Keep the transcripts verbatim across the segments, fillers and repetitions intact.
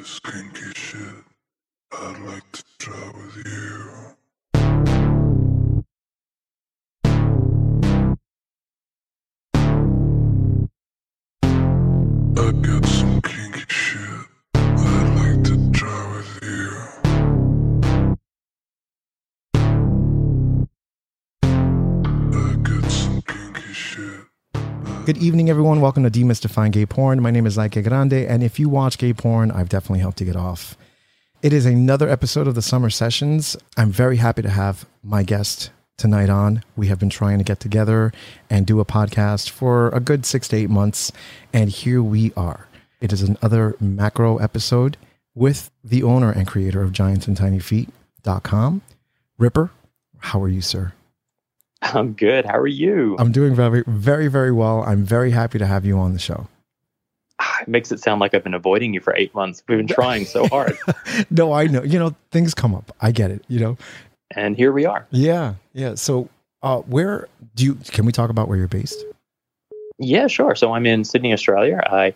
of skanky shit. I'd like to try with you. I got some kinky shit I'd like to try with you. I got some kinky shit. Good evening, everyone. Welcome to Demystifying Gay Porn. My name is Ike Grande, and if you watch gay porn, I've definitely helped to get off. It is another episode of the Summer Sessions. I'm very happy to have my guest tonight on. We have been trying to get together and do a podcast for a good six to eight months, and here we are. It is another macro episode with the owner and creator of Giants and Tiny Feet dot com, Ripper. How are you, sir? I'm good. How are you? I'm doing very, very, very well. I'm very happy to have you on the show. It makes it sound like I've been avoiding you for eight months. We've been trying so hard. No, I know. You know, things come up. I get it, you know. And here we are. Yeah. Yeah. So uh, where do you, can we talk about where you're based? Yeah, sure. So I'm in Sydney, Australia. I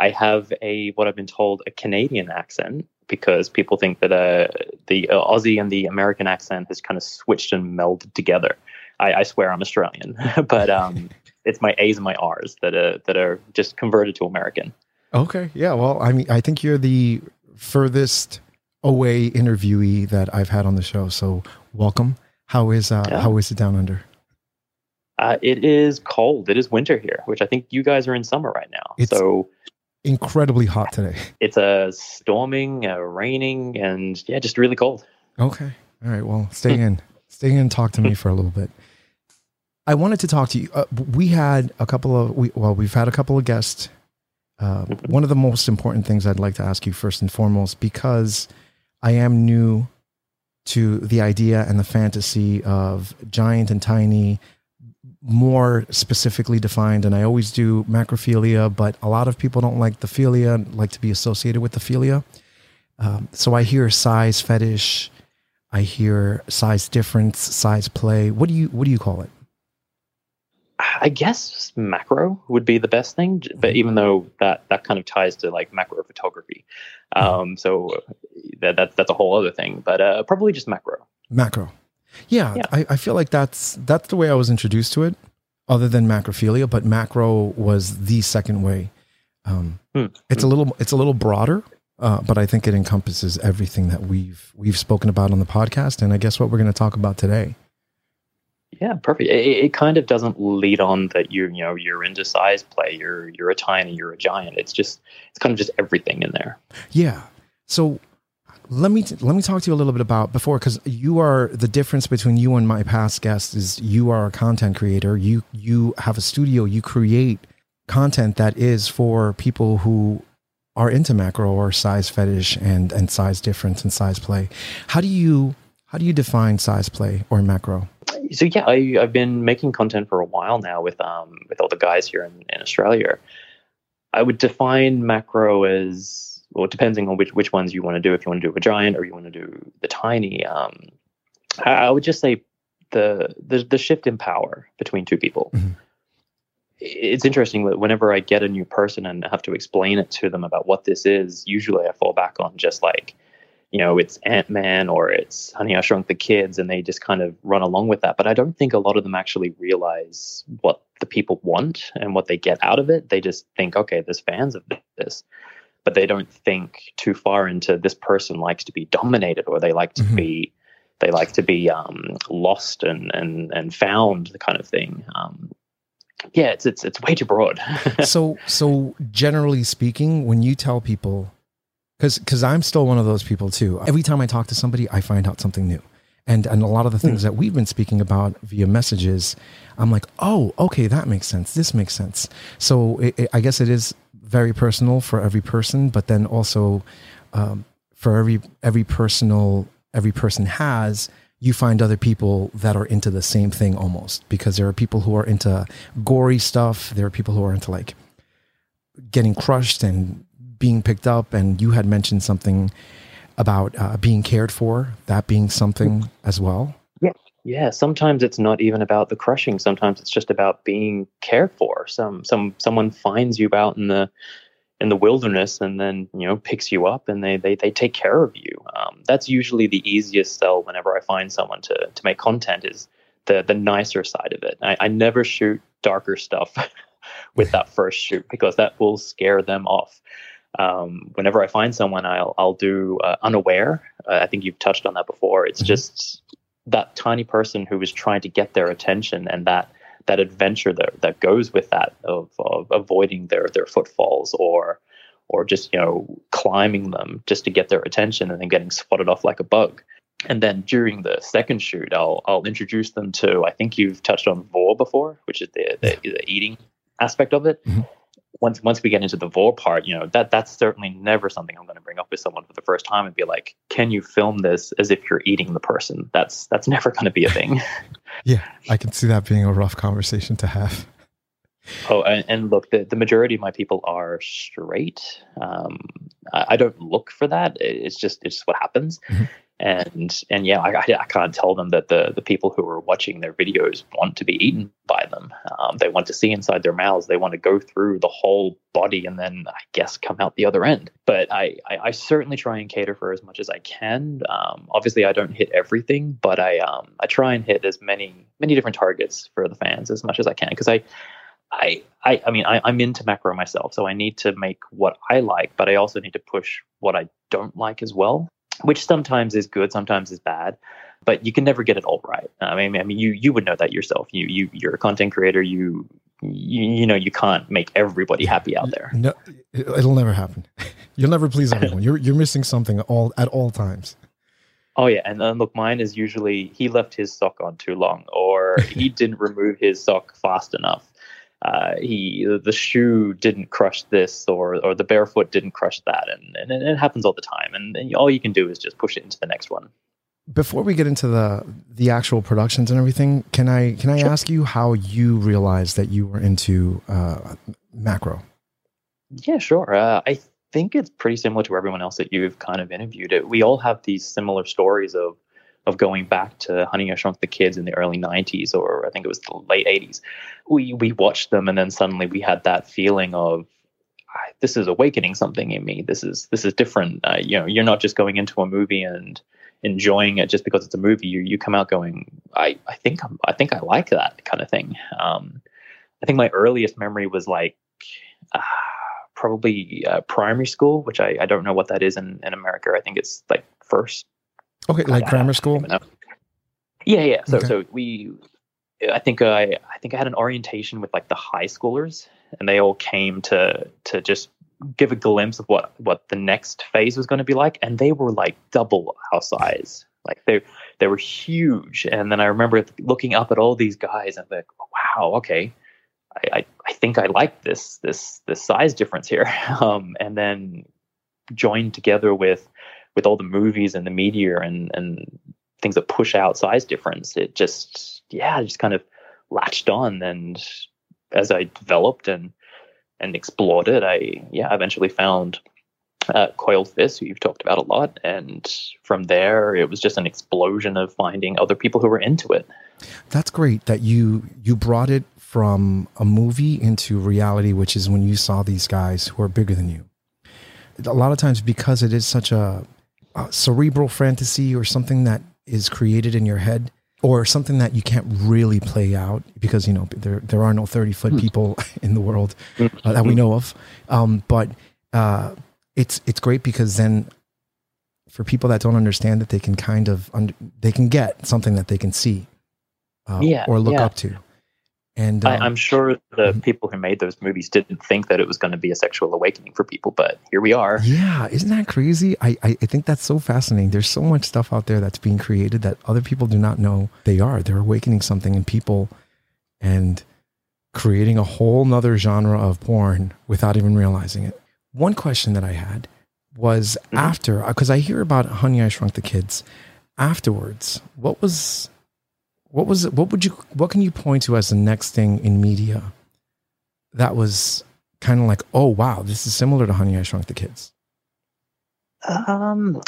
I have a, what I've been told, a Canadian accent, because people think that uh, the uh, Aussie and the American accent has kind of switched and melded together. I, I swear I'm Australian, but um, it's my A's and my R's that are, that are just converted to American. Okay. Yeah. Well, I mean, I think you're the furthest away interviewee that I've had on the show. So welcome. How is uh, yeah. how is it down under? Uh, it is cold. It is winter here, which I think you guys are in summer right now. It's so incredibly hot today. It's a uh, storming, uh, raining, and yeah, just really cold. Okay. All right. Well, stay in. Stay in and talk to me for a little bit. I wanted to talk to you. Uh, we had a couple of, we, well, we've had a couple of guests. Uh, one of the most important things I'd like to ask you first and foremost, because I am new to the idea and the fantasy of giant and tiny, more specifically defined. And I always do macrophilia, but a lot of people don't like the philia, like to be associated with the philia. Um, so I hear size fetish. I hear size difference, size play. What do you, what do you call it? I guess macro would be the best thing, but even though that, that kind of ties to like macro photography. Um, so that, that that's a whole other thing, but uh, probably just macro. Macro. Yeah, yeah. I, I feel like that's that's the way I was introduced to it, other than macrophilia, but macro was the second way. Um, hmm. It's hmm. a little it's a little broader, uh, but I think it encompasses everything that we've we've spoken about on the podcast, and I guess what we're going to talk about today. Yeah, perfect. It, it kind of doesn't lead on that you you know you're into size play, you're you're a tiny, you're a giant. It's just it's kind of just everything in there. Yeah. So let me t- let me talk to you a little bit about before, because you are the difference between you and my past guests is you are a content creator. You you have a studio. You create content that is for people who are into macro or size fetish and and size difference and size play. How do you how do you define size play or macro? So yeah, I, I've been making content for a while now with um with all the guys here in, in Australia. I would define macro as, well, depending on which, which ones you want to do. If you want to do a giant or you want to do the tiny, um, I, I would just say the, the the shift in power between two people. Mm-hmm. It's interesting that whenever I get a new person and have to explain it to them about what this is, usually I fall back on just like, you know, it's Ant-Man or it's Honey, I Shrunk the Kids, and they just kind of run along with that. But I don't think a lot of them actually realize what the people want and what they get out of it. They just think, okay, there's fans of this, but they don't think too far into this person likes to be dominated, or they like to mm-hmm. be, they like to be um, lost and and and found, the kind of thing. Um, yeah, it's it's it's way too broad. so so generally speaking, when you tell people. Because because I'm still one of those people too. Every time I talk to somebody, I find out something new. And and a lot of the things mm. that we've been speaking about via messages, I'm like, oh, okay, that makes sense. This makes sense. So it, it, I guess it is very personal for every person, but then also um, for every every personal, every person has, you find other people that are into the same thing almost. Because there are people who are into gory stuff. There are people who are into like getting crushed and being picked up, and you had mentioned something about uh, being cared for, that being something as well. Yeah. Yeah. Sometimes it's not even about the crushing. Sometimes it's just about being cared for. Some, some, someone finds you out in the, in the wilderness, and then, you know, picks you up and they they, they take care of you. Um, that's usually the easiest sell whenever I find someone to to make content, is the the nicer side of it. I, I never shoot darker stuff with that first shoot, because that will scare them off. Um, whenever I find someone, I'll I'll do uh, unaware. Uh, I think you've touched on that before. It's mm-hmm. just that tiny person who is trying to get their attention, and that that adventure that that goes with that of, of avoiding their their footfalls, or or just, you know, climbing them just to get their attention, and then getting swatted off like a bug. And then during the second shoot, I'll I'll introduce them to, I think you've touched on vor before, which is the the, the eating aspect of it. Mm-hmm. Once once we get into the vor part, you know, that that's certainly never something I'm going to bring up with someone for the first time and be like, "Can you film this as if you're eating the person?" That's that's never going to be a thing. Yeah, I can see that being a rough conversation to have. Oh, and, and look, the, the majority of my people are straight. Um, I, I don't look for that. It's just it's just what happens. Mm-hmm. And and yeah, I, I can't tell them that the, the people who are watching their videos want to be eaten by them. Um, they want to see inside their mouths. They want to go through the whole body and then, I guess, come out the other end. But I, I, I certainly try and cater for as much as I can. Um, obviously, I don't hit everything, but I um I try and hit as many many different targets for the fans as much as I can, because I. I, I, I mean, I, I'm into macro myself, so I need to make what I like, but I also need to push what I don't like as well, which sometimes is good, sometimes is bad, but you can never get it all right. I mean, I mean, you, you would know that yourself. You, you, you're a content creator. You, you, you know, you can't make everybody happy out there. No, it'll never happen. You'll never please everyone. You're, you're missing something all at all times. Oh yeah, and then look, mine is usually he left his sock on too long, or he didn't remove his sock fast enough. Uh, he the shoe didn't crush this, or or the barefoot didn't crush that, and, and it happens all the time. And, and all you can do is just push it into the next one. Before we get into the the actual productions and everything, can I can I sure. ask you how you realized that you were into uh, macro? Yeah, sure. Uh, I think it's pretty similar to everyone else that you've kind of interviewed. It. We all have these similar stories of of going back to Honey, I Shrunk the Kids in the early nineties, or I think it was the late eighties. We we watched them, and then suddenly we had that feeling of, this is awakening something in me. This is this is different. Uh, you know, you're not just going into a movie and enjoying it just because it's a movie. You you come out going, I I think I'm, I think I like that kind of thing. Um, I think my earliest memory was like uh, probably uh, primary school, which I, I don't know what that is in, in America. I think it's like first. Okay, like grammar school. Yeah, yeah. So, okay. so we, I think I, I think I had an orientation with like the high schoolers, and they all came to to just give a glimpse of what what the next phase was going to be like, and they were like double our size. Like they they were huge, and then I remember looking up at all these guys and like, wow, okay, I I, I think I like this this this size difference here. Um, and then joined together with. with all the movies and the media and, and things that push out size difference, it just, yeah, just kind of latched on. And as I developed and, and explored it, I, yeah, eventually found uh, Coiled Fist, who you've talked about a lot. And from there, it was just an explosion of finding other people who were into it. That's great that you, you brought it from a movie into reality, which is when you saw these guys who are bigger than you. A lot of times, because it is such a, Uh, cerebral fantasy or something that is created in your head, or something that you can't really play out, because, you know, there there are no thirty foot mm. people in the world uh, that we know of. Um, but uh, it's it's great, because then for people that don't understand it, they can kind of under, they can get something that they can see uh, yeah, or look yeah. up to. And um, I, I'm sure the mm-hmm. people who made those movies didn't think that it was going to be a sexual awakening for people, but here we are. Yeah, isn't that crazy? I, I, I think that's so fascinating. There's so much stuff out there that's being created that other people do not know they are. They're awakening something in people and creating a whole nother genre of porn without even realizing it. One question that I had was mm-hmm. after, because I hear about Honey, I Shrunk the Kids afterwards. What was... What was what would you what can you point to as the next thing in media that was kind of like, oh wow, this is similar to Honey, I Shrunk the Kids? Um,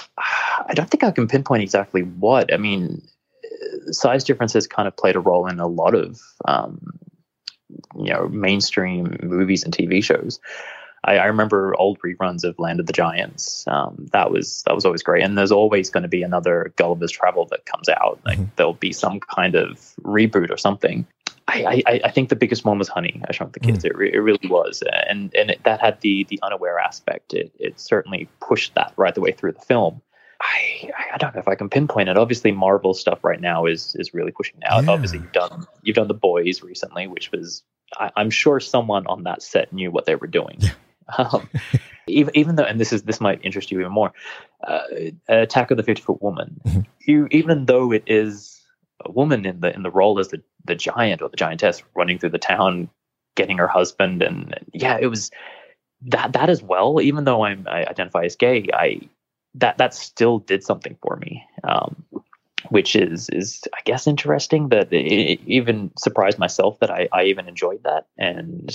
I don't think I can pinpoint exactly what. I mean, size differences kind of played a role in a lot of um, you know, mainstream movies and T V shows. I, I remember old reruns of Land of the Giants. Um, that was that was always great. And there's always going to be another Gulliver's Travel that comes out. Like mm-hmm. there'll be some kind of reboot or something. I, I, I think the biggest one was Honey, I Shrunk the Kids. Mm. It, re- it really was. And and it, that had the the unaware aspect. It it certainly pushed that right the way through the film. I I don't know if I can pinpoint it. Obviously, Marvel stuff right now is is really pushing out. Yeah. Obviously, you've done you've done The Boys recently, which was, I, I'm sure someone on that set knew what they were doing. Yeah. Um, even even though, and this is this might interest you even more, uh, Attack of the fifty Foot Woman. Mm-hmm. You even though it is a woman in the in the role as the, the giant or the giantess running through the town, getting her husband, and, and yeah, it was that that as well. Even though I'm I identify as gay, I that that still did something for me, um, which is is I guess interesting. That it, it even surprised myself that I I even enjoyed that, and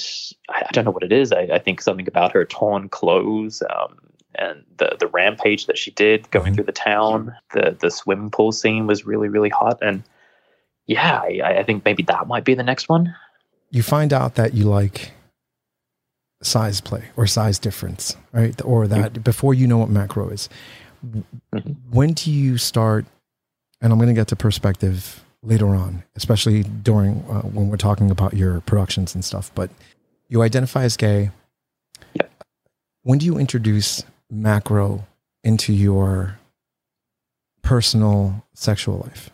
I, I don't know what it is. I, I think something about her torn clothes. Um, And the the rampage that she did going mm-hmm. through the town, the the swimming pool scene was really, really hot. And yeah, I, I think maybe that might be the next one. You find out that you like size play or size difference, right? Or that mm-hmm. before you know what macro is. Mm-hmm. When do you start? And I'm going to get to perspective later on, especially during uh, when we're talking about your productions and stuff. But you identify as gay. Yep. When do you introduce macro into your personal sexual life?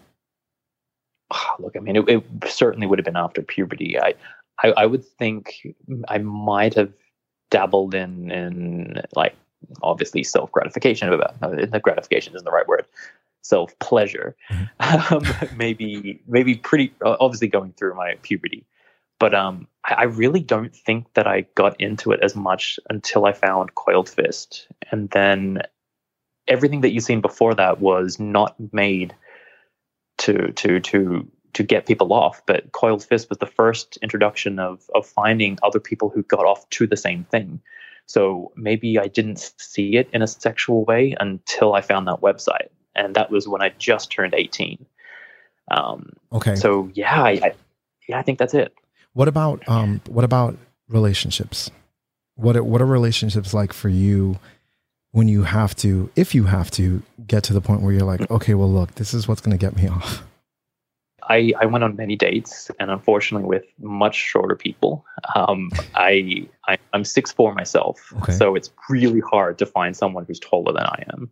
Oh, look, I mean, it, it certainly would have been after puberty. I, I, I would think I might have dabbled in, in like, obviously self gratification. The gratification isn't the right word. Self pleasure, mm-hmm. um, maybe, maybe pretty obviously going through my puberty. But um, I really don't think that I got into it as much until I found Coiled Fist. And then everything that you've seen before that was not made to to to to get people off. But Coiled Fist was the first introduction of of finding other people who got off to the same thing. So maybe I didn't see it in a sexual way until I found that website. And that was when I just turned eighteen. Um, okay. So, yeah, I, I, yeah, I think that's it. What about um, what about relationships? What are, what are relationships like for you when you have to, if you have to, get to the point where you're like, okay, well, look, this is what's going to get me off? I, I went on many dates, and unfortunately, with much shorter people. Um, I, I I'm six foot four myself, okay. So it's really hard to find someone who's taller than I am.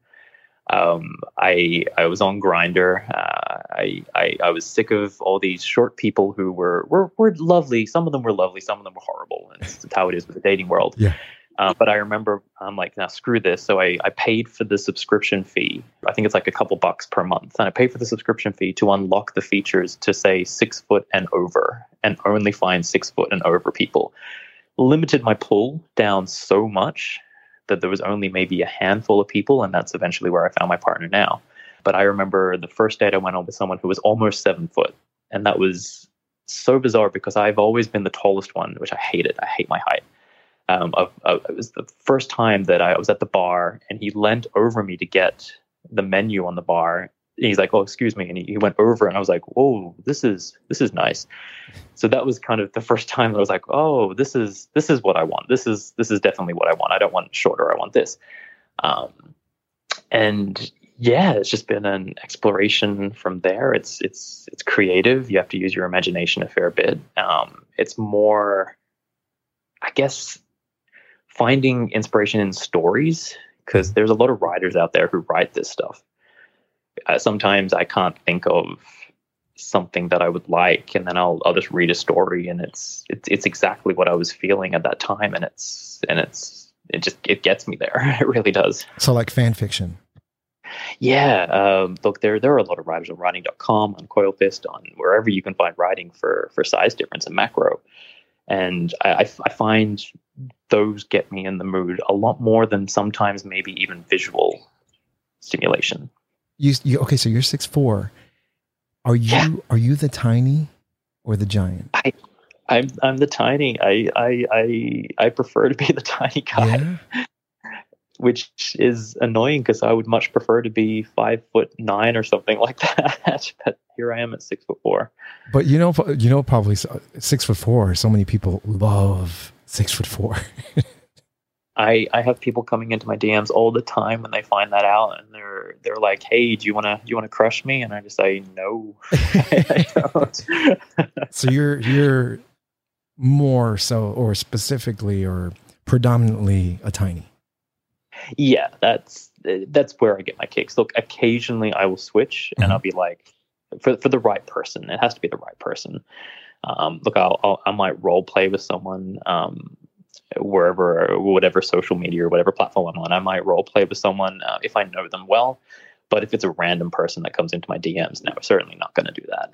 Um, I I was on Grindr. Uh, I, I I was sick of all these short people who were were were lovely. Some of them were lovely. Some of them were horrible. And it's how it is with the dating world. Yeah. Uh, but I remember I'm like, now screw this. So I I paid for the subscription fee. I think it's like a couple bucks per month, and I paid for the subscription fee to unlock the features to say six foot and over, and only find six foot and over people. Limited my pool down so much that there was only maybe a handful of people, and that's eventually where I found my partner now. But I remember the first date I went on with someone who was almost seven foot, and that was so bizarre because I've always been the tallest one, which I hated. I hate my height. Um, I, I, it was the first time that I was at the bar, and he leant over me to get the menu on the bar. And he's like, "Oh, excuse me," and he, he went over, and I was like, "Whoa, this is this is nice." So that was kind of the first time that I was like, "Oh, this is this is what I want. This is this is definitely what I want. I don't want shorter. I want this." Um, and yeah, it's just been an exploration from there. It's it's it's creative. You have to use your imagination a fair bit. Um, it's more, I guess, finding inspiration in stories, because there's a lot of writers out there who write this stuff. Uh, sometimes I can't think of something that I would like, and then I'll I'll just read a story, and it's it's it's exactly what I was feeling at that time, and it's and it's it just it gets me there. It really does. So like fan fiction. Yeah, um, look, there there are a lot of writers on writing dot com, on Coiled Fist, on wherever you can find writing for for size difference and macro, and I, I, I find those get me in the mood a lot more than sometimes maybe even visual stimulation. You, you okay? So you're six foot four. Are you yeah. are you the tiny or the giant? I, I'm I'm the tiny. I I I, I prefer to be the tiny guy, yeah. Which is annoying because I would much prefer to be five foot nine or something like that. But here I am at six foot four. But you know, you know, probably six foot four. So many people love six foot four. I, I have people coming into my D Ms all the time when they find that out, and they're they're like, "Hey, do you wanna you wanna crush me?" And I just say, "No, I don't." So you're you're more so, or specifically, or predominantly a tiny. Yeah, that's that's where I get my kicks. Look, occasionally I will switch, mm-hmm. and I'll be like, for for the right person, it has to be the right person. Um, look, I'll, I'll I might role play with someone. Um, wherever, whatever social media or whatever platform I'm on, I might role play with someone uh, if I know them well. But if it's a random person that comes into my D Ms, no, certainly not going to do that.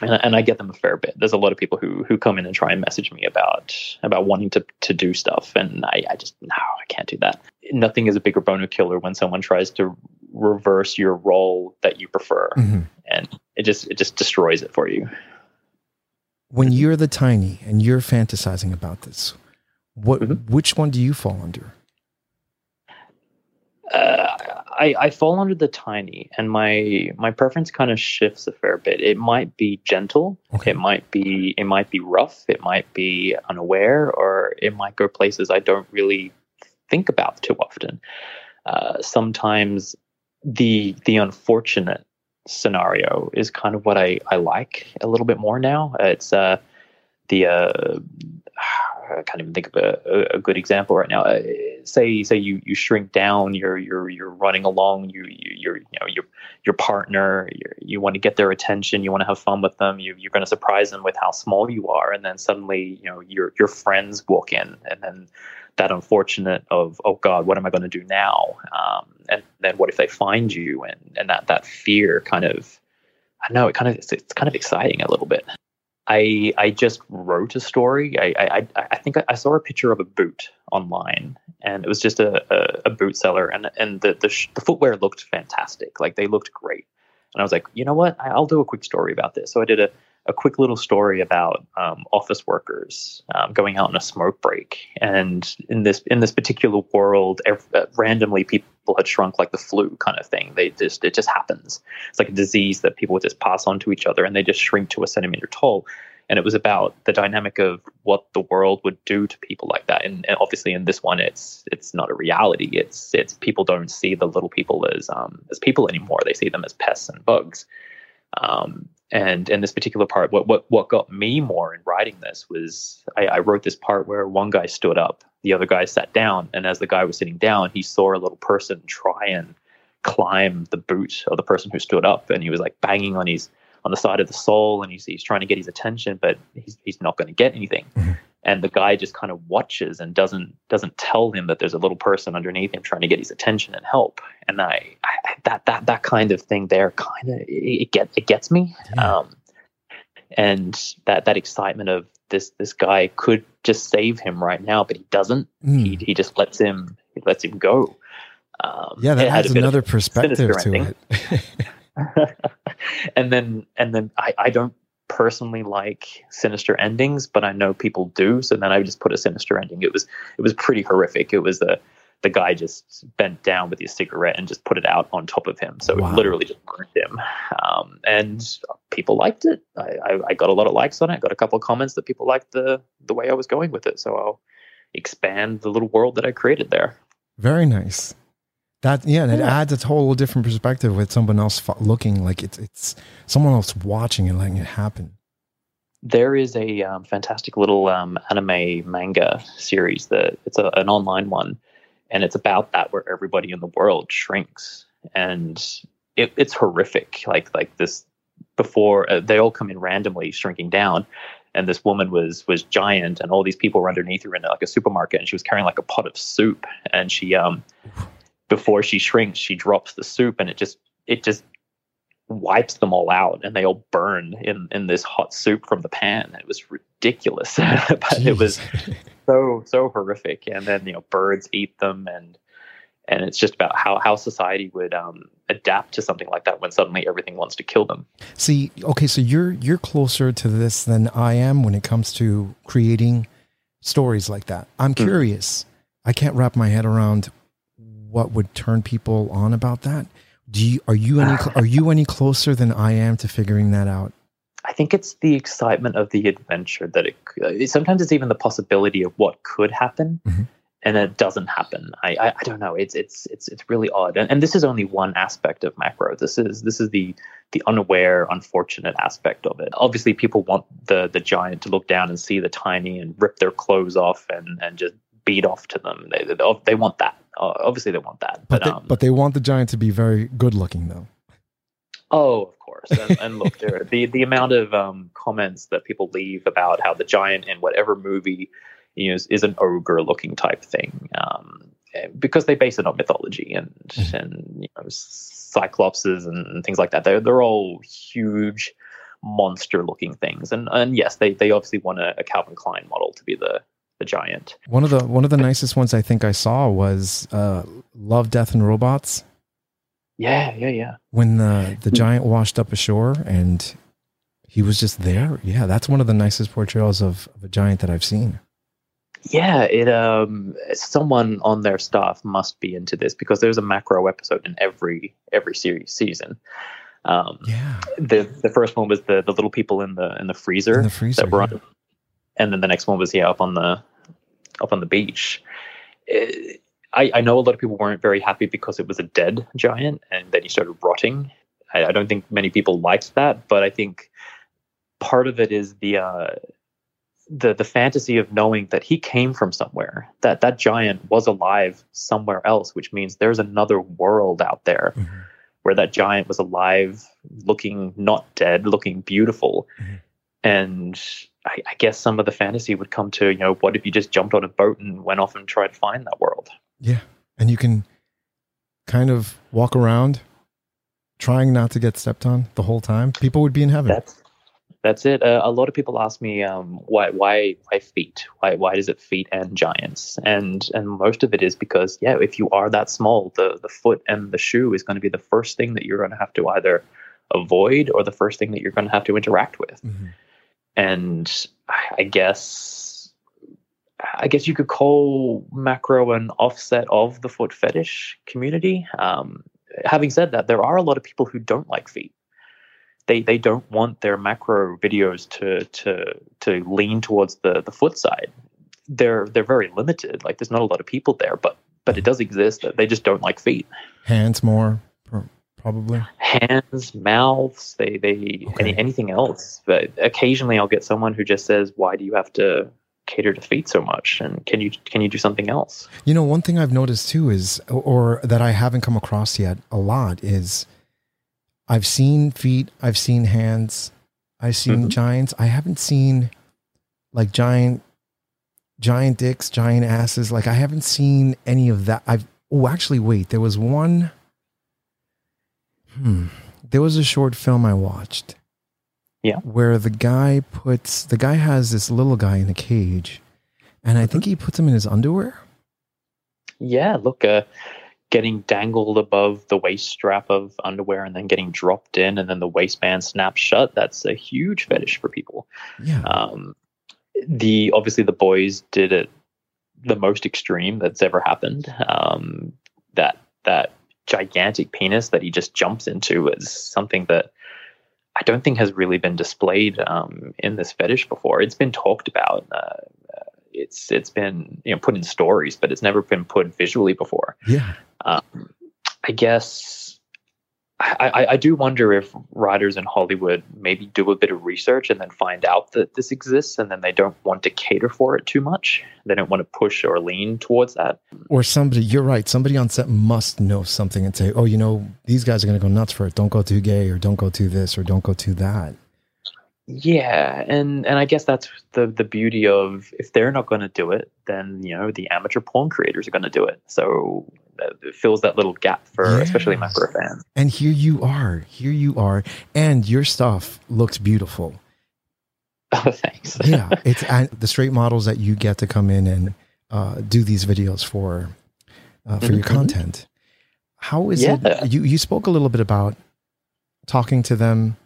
And, and I get them a fair bit. There's a lot of people who who come in and try and message me about about wanting to to do stuff, and I, I just no, I can't do that. Nothing is a bigger boner killer when someone tries to reverse your role that you prefer, mm-hmm. and it just it just destroys it for you. When you're the tiny and you're fantasizing about this, what, mm-hmm. which one do you fall under? Uh, I, I fall under the tiny, and my, my preference kind of shifts a fair bit. It might be gentle. Okay. It might be, it might be rough. It might be unaware, or it might go places I don't really think about too often. Uh, sometimes the, the unfortunate scenario is kind of what I, I like a little bit more now. It's, uh, the, uh, I can't even think of a, a good example right now. Uh, say, say you, you shrink down. You're you're you're running along. You you you're, you know your your partner. You're, you want to get their attention. You want to have fun with them. You you're going to surprise them with how small you are. And then suddenly, you know, your your friends walk in, and then that unfortunate of, oh God, what am I going to do now? Um, and then what if they find you? And and that that fear kind of, I don't know, it kind of it's, it's kind of exciting a little bit. I I just wrote a story. I I I think I saw a picture of a boot online, and it was just a a, a boot seller, and and the the, sh- the footwear looked fantastic. Like, they looked great, and I was like, you know what? I'll do a quick story about this. So I did a, a quick little story about um, office workers um, going out on a smoke break, and in this in this particular world, ev- uh, randomly people had shrunk, like the flu kind of thing. They just it just happens. It's like a disease that people would just pass on to each other, and they just shrink to a centimeter tall. And it was about the dynamic of what the world would do to people like that. And, and obviously, in this one, it's it's not a reality. It's it's people don't see the little people as um as people anymore. They see them as pests and bugs. Um, and in this particular part, what what what got me more in writing this was I, I wrote this part where one guy stood up, the other guy sat down, and as the guy was sitting down, he saw a little person try and climb the boot of the person who stood up, and he was like banging on his on the side of the sole, and he's he's trying to get his attention, but he's he's not going to get anything. Mm-hmm. And the guy just kind of watches and doesn't doesn't tell him that there's a little person underneath him trying to get his attention and help. And I, I that that that kind of thing there kind of it get it gets me. Yeah. Um, and that that excitement of this this guy could just save him right now, but he doesn't. Mm. He he just lets him he lets him go. Um, yeah, that adds another perspective to it. and then and then I I don't. personally like sinister endings, but I know people do, so then I would just put a sinister ending. It was it was pretty horrific. It was the the guy just bent down with his cigarette and just put it out on top of him, so wow. It literally just burned him, um and people liked it. I, I I got a lot of likes on it. I got a couple of comments that people liked the the way I was going with it, so I'll expand the little world that I created there. Very nice. That, yeah, and it yeah. adds a whole different perspective with someone else fo- looking, like it's it's someone else watching and letting it happen. There is a um, fantastic little um, anime manga series that it's a, an online one, and it's about that, where everybody in the world shrinks, and it, it's horrific. Like like this before uh, they all come in randomly shrinking down. And this woman was was giant, and all these people were underneath her in like a supermarket, and she was carrying like a pot of soup, and she um. before she shrinks, she drops the soup, and it just it just wipes them all out, and they all burn in, in this hot soup from the pan. It was ridiculous, but Jeez. It was so so horrific. And then you know birds eat them, and and it's just about how how society would um, adapt to something like that when suddenly everything wants to kill them. See, okay, so you're you're closer to this than I am when it comes to creating stories like that. I'm curious. Mm. I can't wrap my head around what would turn people on about that. Do you, are you any, are you any closer than I am to figuring that out? I think it's the excitement of the adventure that it, sometimes it's even the possibility of what could happen. Mm-hmm. and it doesn't happen. I, I, I don't know. It's it's it's it's really odd. And, and this is only one aspect of macro. This is this is the the unaware, unfortunate aspect of it. Obviously, people want the the giant to look down and see the tiny and rip their clothes off and and just beat off to them. They they, they want that. Obviously, they want that. But but, um, they, but they want the giant to be very good looking, though. Oh, of course. And, and look, there, the the amount of um, comments that people leave about how the giant in whatever movie, you know, is, is an ogre-looking type thing, um, because they base it on mythology and and you know, cyclopses and, and things like that. They're they're all huge monster-looking things, and and yes, they they obviously want a, a Calvin Klein model to be the the giant. One of the one of the nicest ones I think I saw was uh, Love, Death and Robots. Yeah, yeah, yeah. When the the giant washed up ashore and he was just there. Yeah, that's one of the nicest portrayals of, of a giant that I've seen. Yeah, it um someone on their staff must be into this because there's a macro episode in every every series season. Um yeah. the the first one was the the little people in the in the freezer, in the freezer that were on, yeah. And then the next one was yeah, up on the up on the beach. It, I, I know a lot of people weren't very happy because it was a dead giant and then he started rotting. I, I don't think many people liked that, but I think part of it is the uh, the the fantasy of knowing that he came from somewhere, that that giant was alive somewhere else, which means there's another world out there mm-hmm. where that giant was alive, looking not dead, looking beautiful. Mm-hmm. And I, I guess some of the fantasy would come to, you know, what if you just jumped on a boat and went off and tried to find that world? Yeah. And you can kind of walk around trying not to get stepped on the whole time. People would be in heaven. That's, that's it. Uh, a lot of people ask me, um, why, why, why feet? Why, why does it feet and giants? And, and most of it is because, yeah, if you are that small, the, the foot and the shoe is going to be the first thing that you're going to have to either avoid or the first thing that you're going to have to interact with. Mm-hmm. And I guess... I guess you could call macro an offset of the foot fetish community. Um, having said that, there are a lot of people who don't like feet. They they don't want their macro videos to to to lean towards the the foot side. They're they're very limited. Like there's not a lot of people there, but but it does exist. They just don't like feet. Hands more probably. Hands, mouths, they they okay. any, anything else. But occasionally, I'll get someone who just says, "Why do you have to cater to feet so much, and can you can you do something else?" You know, one thing I've noticed too is, or that I haven't come across yet a lot, is I've seen feet, I've seen hands, I've seen mm-hmm. giants. I haven't seen like giant giant dicks, giant asses. Like I haven't seen any of that. I've oh actually wait there was one hmm there was a short film I watched. Yeah. Where the guy puts, the guy has this little guy in a cage, and I think he puts him in his underwear. Yeah, look, uh, getting dangled above the waist strap of underwear and then getting dropped in and then the waistband snaps shut. That's a huge fetish for people. Yeah. Um, the obviously, The Boys did it the most extreme that's ever happened. Um, that, that gigantic penis that he just jumps into is something that I don't think has really been displayed um, in this fetish before. It's been talked about. Uh, it's it's been you know put in stories, but it's never been put visually before. Yeah. Um, I guess I, I, I do wonder if writers in Hollywood maybe do a bit of research and then find out that this exists, and then they don't want to cater for it too much. They don't want to push or lean towards that. Or somebody, you're right, somebody on set must know something and say, oh, you know, these guys are going to go nuts for it. Don't go too gay, or don't go too this, or don't go too that. Yeah, and, and I guess that's the, the beauty of, if they're not going to do it, then, you know, the amateur porn creators are going to do it. So it fills that little gap for yes. especially macro fans. And here you are, here you are, and your stuff looks beautiful. Oh, thanks. Yeah, it's the straight models that you get to come in and uh, do these videos for uh, for mm-hmm. your content. How is yeah. it? You you spoke a little bit about talking to them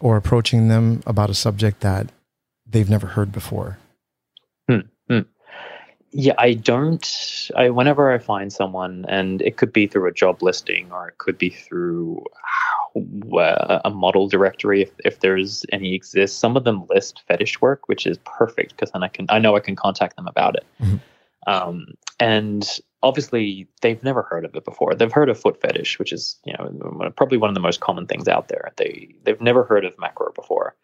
or approaching them about a subject that they've never heard before. Mm-hmm. Yeah, I don't, I, whenever I find someone, and it could be through a job listing, or it could be through uh, a model directory, if, if there's any exists, some of them list fetish work, which is perfect, because then I can, I know I can contact them about it. Mm-hmm. Um, and obviously they've never heard of it before. They've heard of foot fetish, which is, you know, probably one of the most common things out there. They, they've never heard of macro before.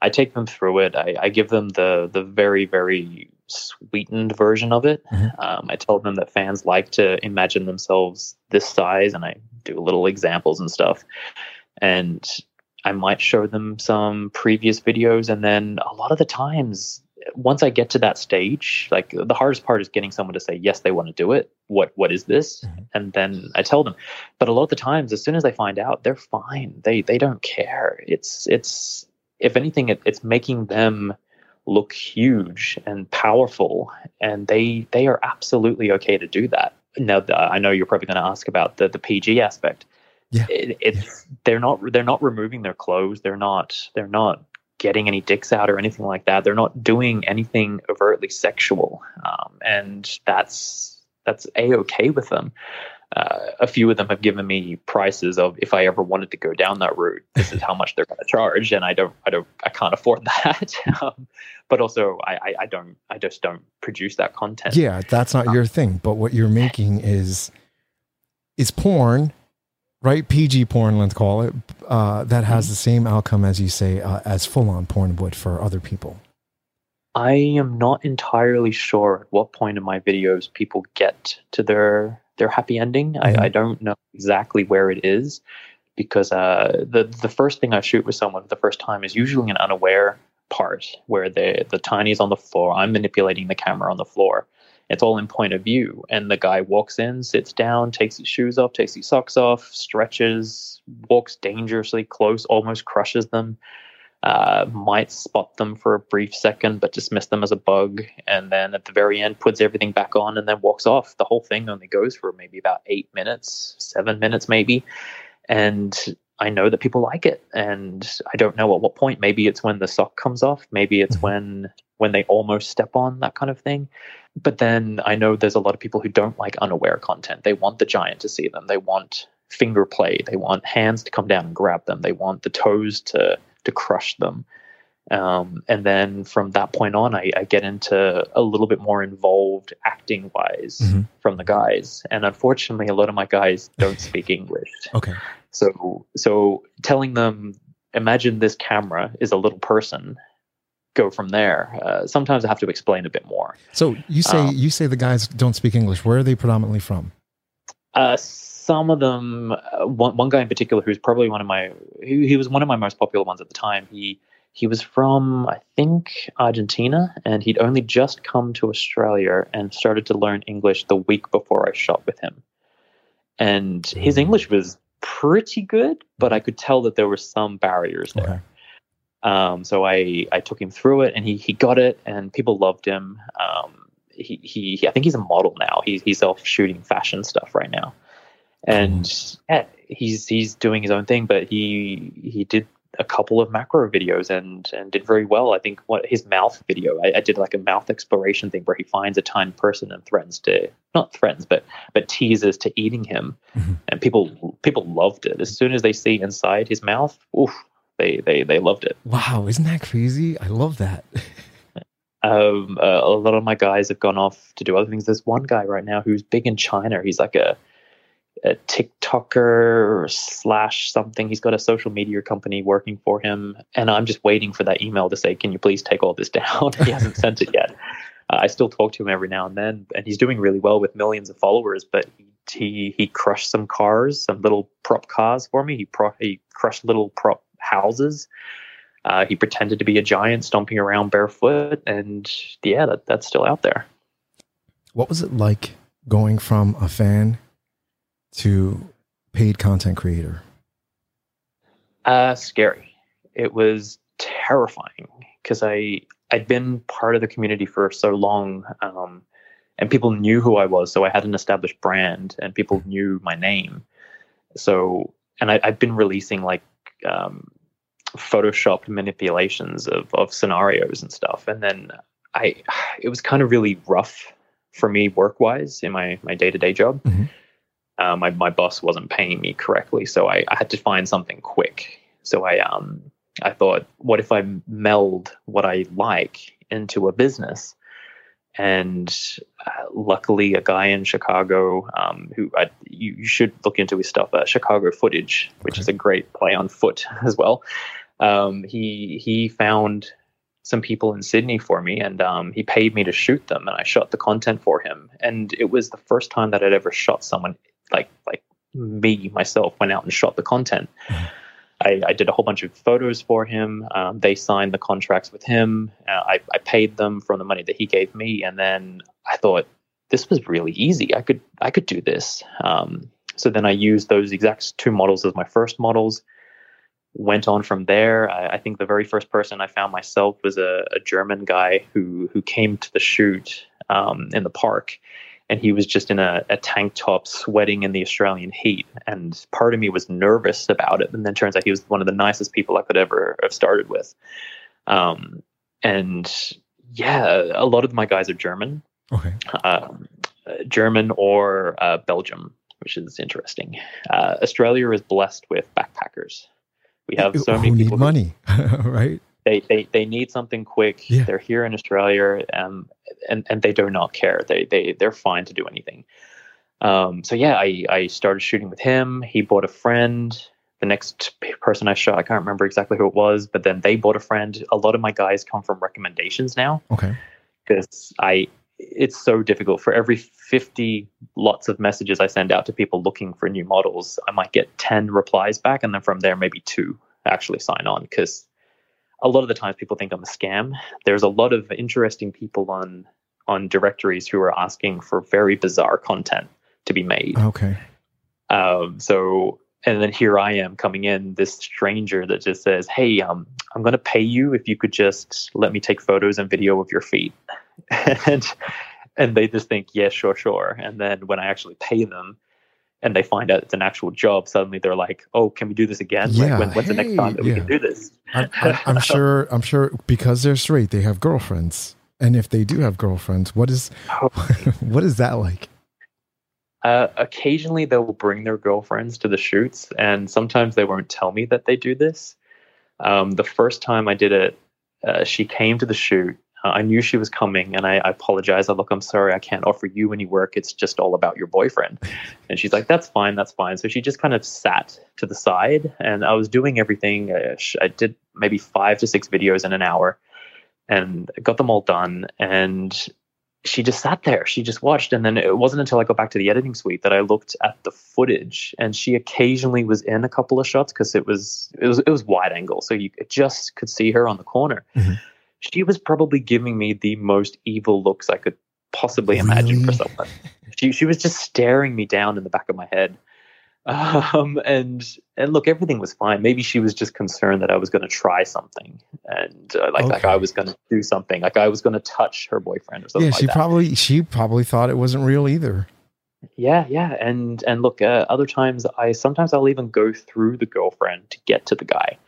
I take them through it. I, I give them the the very, very sweetened version of it. Mm-hmm. Um, I tell them that fans like to imagine themselves this size, and I do little examples and stuff. And I might show them some previous videos, and then a lot of the times, once I get to that stage, like the hardest part is getting someone to say, yes, they want to do it. What, what is this? Mm-hmm. And then I tell them, but a lot of the times, as soon as they find out, they're fine. They, they don't care. It's, it's, if anything, it, it's making them look huge and powerful, and they they are absolutely okay to do that. Now, I know you're probably going to ask about the, the P G aspect. Yeah, it, it's yeah. they're not they're not removing their clothes. They're not they're not getting any dicks out or anything like that. They're not doing anything overtly sexual, um, and that's that's A-okay with them. Uh, a few of them have given me prices of if I ever wanted to go down that route, this is how much they're going to charge, and I don't, I don't, I can't afford that. um, but also, I, I, I don't, I just don't produce that content. Yeah, that's not um, your thing. But what you're making is, is porn, right? P G porn, let's call it. Uh, that has mm-hmm. the same outcome as you say uh, as full-on porn would for other people. I am not entirely sure at what point in my videos people get to their. their happy ending. Mm-hmm. I, I don't know exactly where it is, because uh, the the first thing I shoot with someone the first time is usually an unaware part where the the tiny's on the floor. I'm manipulating the camera on the floor. It's all in point of view, and the guy walks in, sits down, takes his shoes off, takes his socks off, stretches, walks dangerously close, almost crushes them. Uh, might spot them for a brief second, but dismiss them as a bug. And then at the very end, puts everything back on and then walks off. The whole thing only goes for maybe about eight minutes, seven minutes maybe. And I know that people like it. And I don't know at what point. Maybe it's when the sock comes off. Maybe it's when when they almost step on, that kind of thing. But then I know there's a lot of people who don't like unaware content. They want the giant to see them. They want finger play. They want hands to come down and grab them. They want the toes to... to crush them. Um, and then from that point on, I, I get into a little bit more involved acting wise mm-hmm. from the guys. And unfortunately, a lot of my guys don't speak English. Okay. So, so telling them, imagine this camera is a little person, go from there. Uh, sometimes I have to explain a bit more. So you say, um, you say the guys don't speak English. Where are they predominantly from? Uh, Some of them, uh, one, one guy in particular, who's probably one of my, he, he was one of my most popular ones at the time. He he was from, I think, Argentina, and he'd only just come to Australia and started to learn English the week before I shot with him. And his English was pretty good, but I could tell that there were some barriers there. Okay. Um, so I, I took him through it, and he he got it, and people loved him. Um, he, he he I think he's a model now. He, he's off shooting fashion stuff right now. And yeah, he's he's doing his own thing, but he he did a couple of macro videos and and did very well. I think what his mouth video, I, I did like a mouth exploration thing where he finds a tiny person and threatens to not threatens, but but teases to eating him, mm-hmm. and people people loved it. As soon as they see inside his mouth, oof, they they they loved it. Wow, isn't that crazy? I love that. um, uh, a lot of my guys have gone off to do other things. There's one guy right now who's big in China. He's like a a TikToker slash something. He's got a social media company working for him. And I'm just waiting for that email to say, can you please take all this down? He hasn't sent it yet. Uh, I still talk to him every now and then, and he's doing really well with millions of followers, but he, he crushed some cars, some little prop cars for me. He, pro- he crushed little prop houses. Uh, he pretended to be a giant stomping around barefoot. And yeah, that, that's still out there. What was it like going from a fan to paid content creator? Uh, scary. It was terrifying because I, I'd been part of the community for so long, um, and people knew who I was. So I had an established brand and people knew my name. So, and I, I'd been releasing like, um, Photoshop manipulations of, of scenarios and stuff. And then I, it was kind of really rough for me work-wise in my, my day-to-day job. Mm-hmm. Uh, my, my boss wasn't paying me correctly, so I, I had to find something quick. So I um I thought, what if I meld what I like into a business? And uh, luckily, a guy in Chicago um, who I, you, you should look into his stuff, uh, Chicago Footage, which okay. is a great play on foot as well. Um, he he found some people in Sydney for me, and um, he paid me to shoot them, and I shot the content for him. And it was the first time that I'd ever shot someone like like me myself went out and shot the content. Mm. I, I did a whole bunch of photos for him. Um, they signed the contracts with him. Uh, I, I paid them from the money that he gave me, and then I thought this was really easy. I could I could do this. Um, so then I used those exact two models as my first models. Went on from there. I, I think the very first person I found myself was a, a German guy who who came to the shoot um, in the park, and he was just in a, a tank top, sweating in the Australian heat. And part of me was nervous about it. And then turns out he was one of the nicest people I could ever have started with. Um, and yeah, a lot of my guys are German, okay, uh, German or uh, Belgium, which is interesting. Uh, Australia is blessed with backpackers. We have so many who people need money, who, right? They, they they need something quick. Yeah. They're here in Australia, um, and and they do not care. They they they're fine to do anything. Um, so yeah, I I started shooting with him. He bought a friend. The next person I shot, I can't remember exactly who it was, but then they bought a friend. A lot of my guys come from recommendations now. Okay, because I it's so difficult. For every fifty lots of messages I send out to people looking for new models, I might get ten replies back, and then from there maybe two actually sign on, because a lot of the times people think I'm a scam. There's a lot of interesting people on on directories who are asking for very bizarre content to be made. Okay. Um, so, and then here I am coming in, this stranger that just says, hey, um, I'm going to pay you if you could just let me take photos and video of your feet. and and they just think, yeah, sure, sure. And then when I actually pay them, and they find out it's an actual job, suddenly they're like, "Oh, can we do this again? Yeah, like, when, when's hey, the next time that yeah. we can do this?" I, I, I'm sure. I'm sure because they're straight, they have girlfriends, and if they do have girlfriends, what is oh. what is that like? Uh, occasionally, they will bring their girlfriends to the shoots, and sometimes they won't tell me that they do this. Um, the first time I did it, uh, she came to the shoot. Uh, I knew she was coming, and I, I apologized. I look, I'm sorry, I can't offer you any work. It's just all about your boyfriend. And she's like, that's fine, that's fine. So she just kind of sat to the side, and I was doing everything. I, I did maybe five to six videos in an hour and got them all done. And she just sat there. She just watched. And then it wasn't until I got back to the editing suite that I looked at the footage, and she occasionally was in a couple of shots because it was, it was, it was wide angle. So you just could see her on the corner. Mm-hmm. She was probably giving me the most evil looks I could possibly imagine really? for someone. She she was just staring me down in the back of my head. Um, and and look, everything was fine. Maybe she was just concerned that I was going to try something, and uh, like okay. like I was going to do something, like I was going to touch her boyfriend or something. Yeah, she like that. probably she probably thought it wasn't real either. Yeah, yeah, and and look, uh, other times I sometimes I'll even go through the girlfriend to get to the guy.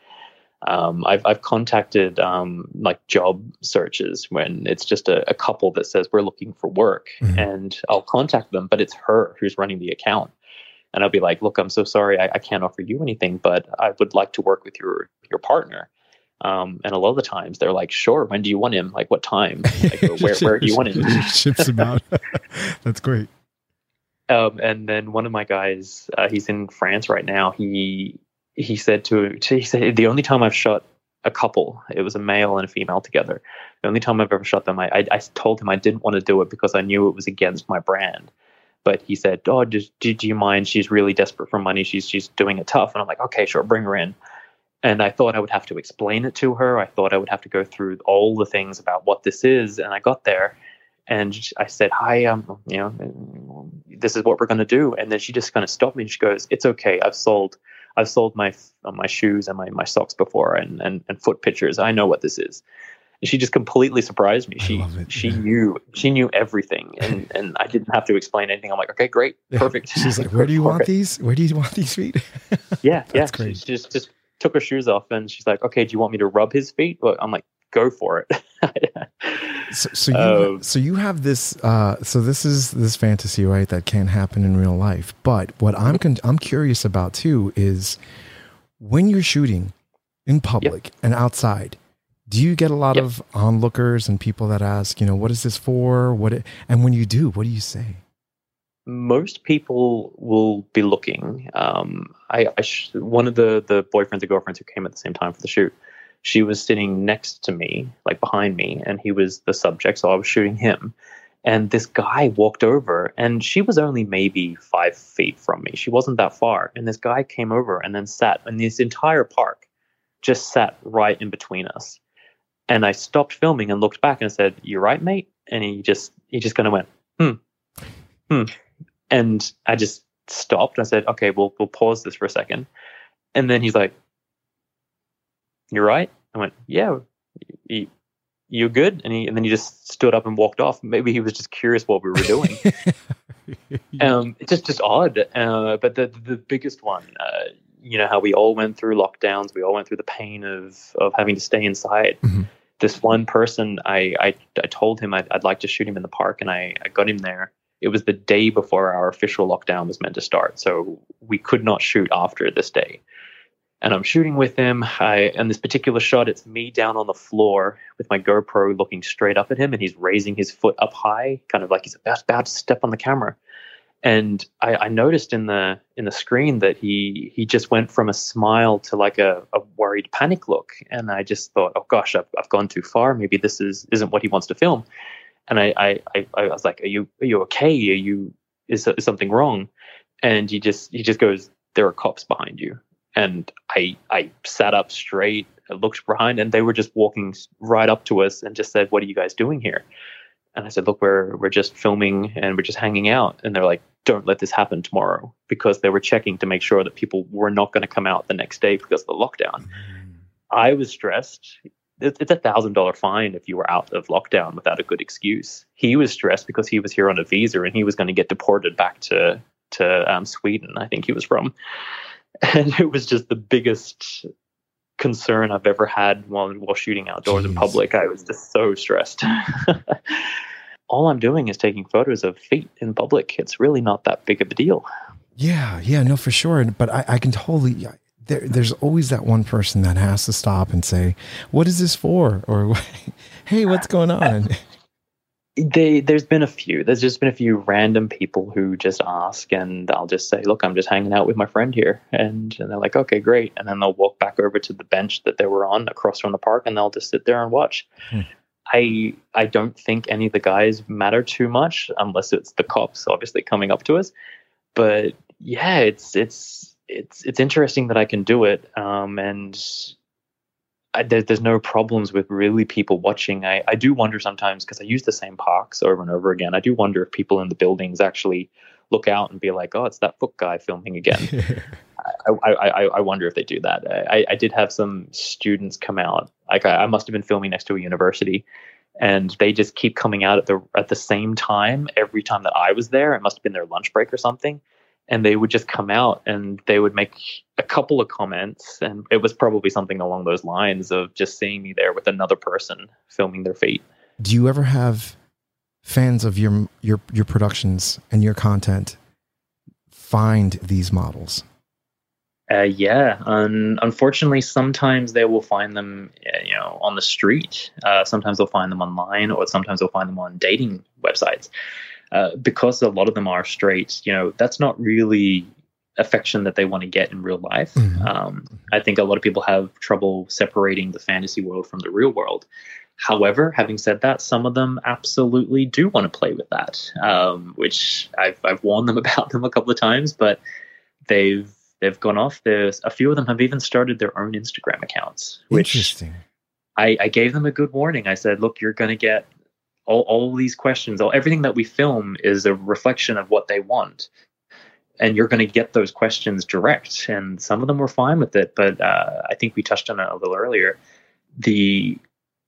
Um, I've, I've contacted, um, like job searches when it's just a, a couple that says we're looking for work, mm-hmm. and I'll contact them, but it's her who's running the account. And I'll be like, look, I'm so sorry. I, I can't offer you anything, but I would like to work with your, your partner. Um, and a lot of the times they're like, sure. When do you want him? Like what time? Like, where, where do you want him? Ships him out. That's great. Um, and then one of my guys, uh, he's in France right now. He, He said to, to he said the only time I've shot a couple, it was a male and a female together. The only time I've ever shot them, I, I, I told him I didn't want to do it because I knew it was against my brand. But he said, "Oh, do, do, do you mind? She's really desperate for money. She's she's doing it tough." And I'm like, "Okay, sure, bring her in." And I thought I would have to explain it to her. I thought I would have to go through all the things about what this is. And I got there, and I said, "Hi, um, you know, this is what we're going to do." And then she just kind of stopped me and she goes, "It's okay. I've sold." I've sold my uh, my shoes and my, my socks before and, and, and foot pictures. I know what this is. And she just completely surprised me. She she yeah. knew she knew everything, and, and I didn't have to explain anything. I'm like, okay, great, perfect. She's like, where do you want it. these? Where do you want these feet? yeah, yeah. She, she just just took her shoes off, and she's like, okay, do you want me to rub his feet? Well, I'm like, go for it. so so you, um, so you have this. Uh, so this is this fantasy, right? That can happen in real life. But what I'm con- I'm curious about too is when you're shooting in public yep. and outside, Do you get a lot yep. of onlookers and people that ask, you know, what is this for? What? It, and when you do, what do you say? Most people will be looking. Um, I, I sh- one of the, the boyfriends or girlfriends who came at the same time for the shoot, she was sitting next to me, like behind me, and he was the subject, so I was shooting him. And this guy walked over, and she was only maybe five feet from me. She wasn't that far. And this guy came over and then sat, and this entire park just sat right in between us. And I stopped filming and looked back and said, "You're right, mate." And he just he just kind of went, hmm, hmm. And I just stopped. I said, "Okay, we'll we'll pause this for a second." And then he's like, "You're right." I went, "Yeah, you, you're good." And he and then he just stood up and walked off. Maybe he was just curious what we were doing. um, it's just just odd. Uh, but the the biggest one. Uh, You know how we all went through lockdowns. We all went through the pain of of having to stay inside. Mm-hmm. This one person, I I, I told him I'd, I'd like to shoot him in the park, and I, I got him there. It was the day before our official lockdown was meant to start, so we could not shoot after this day. And I'm shooting with him. I and this particular shot, it's me down on the floor with my GoPro looking straight up at him, and he's raising his foot up high, kind of like he's about, about to step on the camera. And I, I noticed in the in the screen that he he just went from a smile to like a, a worried panic look. And I just thought, oh gosh, I've I've gone too far. Maybe this is isn't what he wants to film. And I I, I, I was like, are you are you okay? Are you is, is something wrong? And he just he just goes, there are cops behind you. And I I sat up straight, I looked behind, and they were just walking right up to us and just said, what are you guys doing here? And I said, look, we're we're just filming and we're just hanging out. And they're like, don't let this happen tomorrow, because they were checking to make sure that people were not going to come out the next day because of the lockdown. I was stressed. It's a one thousand dollars fine if you were out of lockdown without a good excuse. He was stressed because he was here on a visa and he was going to get deported back to, to um, Sweden, I think he was from. And it was just the biggest concern I've ever had while, while shooting outdoors Jeez. In public. I was just so stressed. All I'm doing is taking photos of feet in public. It's really not that big of a deal. Yeah, yeah, no, for sure. But I, I can totally, there, there's always that one person that has to stop and say, what is this for? Or, hey, what's going on? They, there's been a few. There's just been a few random people who just ask, and I'll just say, look, I'm just hanging out with my friend here. And, and they're like, okay, great. And then they'll walk back over to the bench that they were on across from the park, and they'll just sit there and watch. Hmm. I I don't think any of the guys matter too much, unless it's the cops obviously coming up to us. But yeah, it's it's it's it's interesting that I can do it, um, and I, there, there's no problems with really people watching. I, I do wonder sometimes, because I use the same parks over and over again. I do wonder if people in the buildings actually look out and be like, oh, it's that foot guy filming again. I, I, I wonder if they do that. I, I did have some students come out. Like I, I must have been filming next to a university, and they just keep coming out at the at the same time every time that I was there. It must have been their lunch break or something. And they would just come out and they would make a couple of comments. And it was probably something along those lines of just seeing me there with another person filming their feet. Do you ever have fans of your your your productions and your content find these models? Uh, yeah, um, unfortunately, sometimes they will find them, you know, on the street. Uh, sometimes they'll find them online, or sometimes they'll find them on dating websites. Uh, because a lot of them are straight, you know, that's not really affection that they want to get in real life. Mm-hmm. Um, I think a lot of people have trouble separating the fantasy world from the real world. However, having said that, some of them absolutely do want to play with that, um, which I've, I've warned them about them a couple of times, but they've They've gone off. There's a few of them have even started their own Instagram accounts, which Interesting. I, I gave them a good warning. I said, look, you're going to get all, all these questions. All, everything that we film is a reflection of what they want. And you're going to get those questions direct. And some of them were fine with it. But uh, I think we touched on it a little earlier. The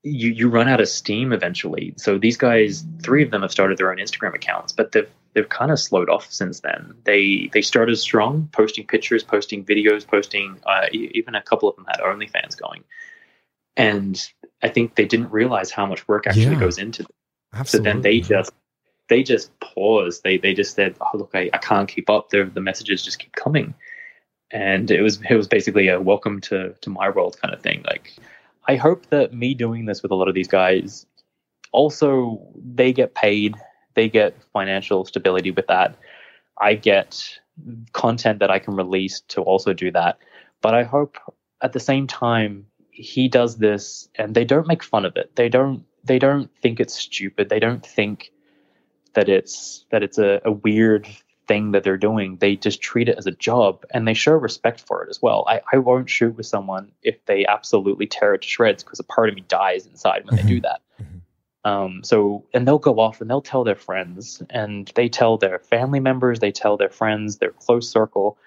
you, you run out of steam eventually. So these guys, three of them have started their own Instagram accounts, but they've They've kind of slowed off since then. They they started strong, posting pictures, posting videos, posting. Uh, even a couple of them had OnlyFans going, and I think they didn't realize how much work actually yeah, goes into it. Absolutely. So then they just they just paused. They they just said, "Oh look, I, I can't keep up. The the messages just keep coming," and it was it was basically a welcome to to my world kind of thing. Like I hope that me doing this with a lot of these guys, also they get paid, they get financial stability with that. I get content that I can release to also do that. But I hope at the same time he does this and they don't make fun of it. They don't they don't think it's stupid. They don't think that it's that it's a, a weird thing that they're doing. They just treat it as a job and they show respect for it as well. I, I won't shoot with someone if they absolutely tear it to shreds, because a part of me dies inside when mm-hmm. they do that. Mm-hmm. Um, so, and they'll go off and they'll tell their friends, and they tell their family members, they tell their friends, their close circle.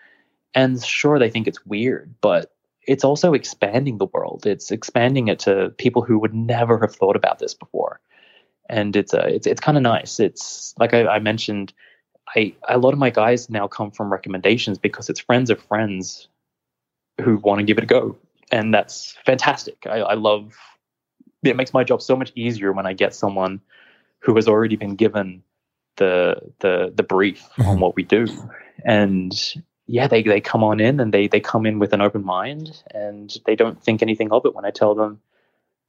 And sure, they think it's weird, but it's also expanding the world. It's expanding it to people who would never have thought about this before. And it's a, it's, it's kind of nice. It's like I, I mentioned, I, a lot of my guys now come from recommendations, because it's friends of friends who want to give it a go. And that's fantastic. I, I love, it makes my job so much easier when I get someone who has already been given the, the, the brief mm-hmm. on what we do. And yeah, they, they come on in and they, they come in with an open mind, and they don't think anything of it when I tell them,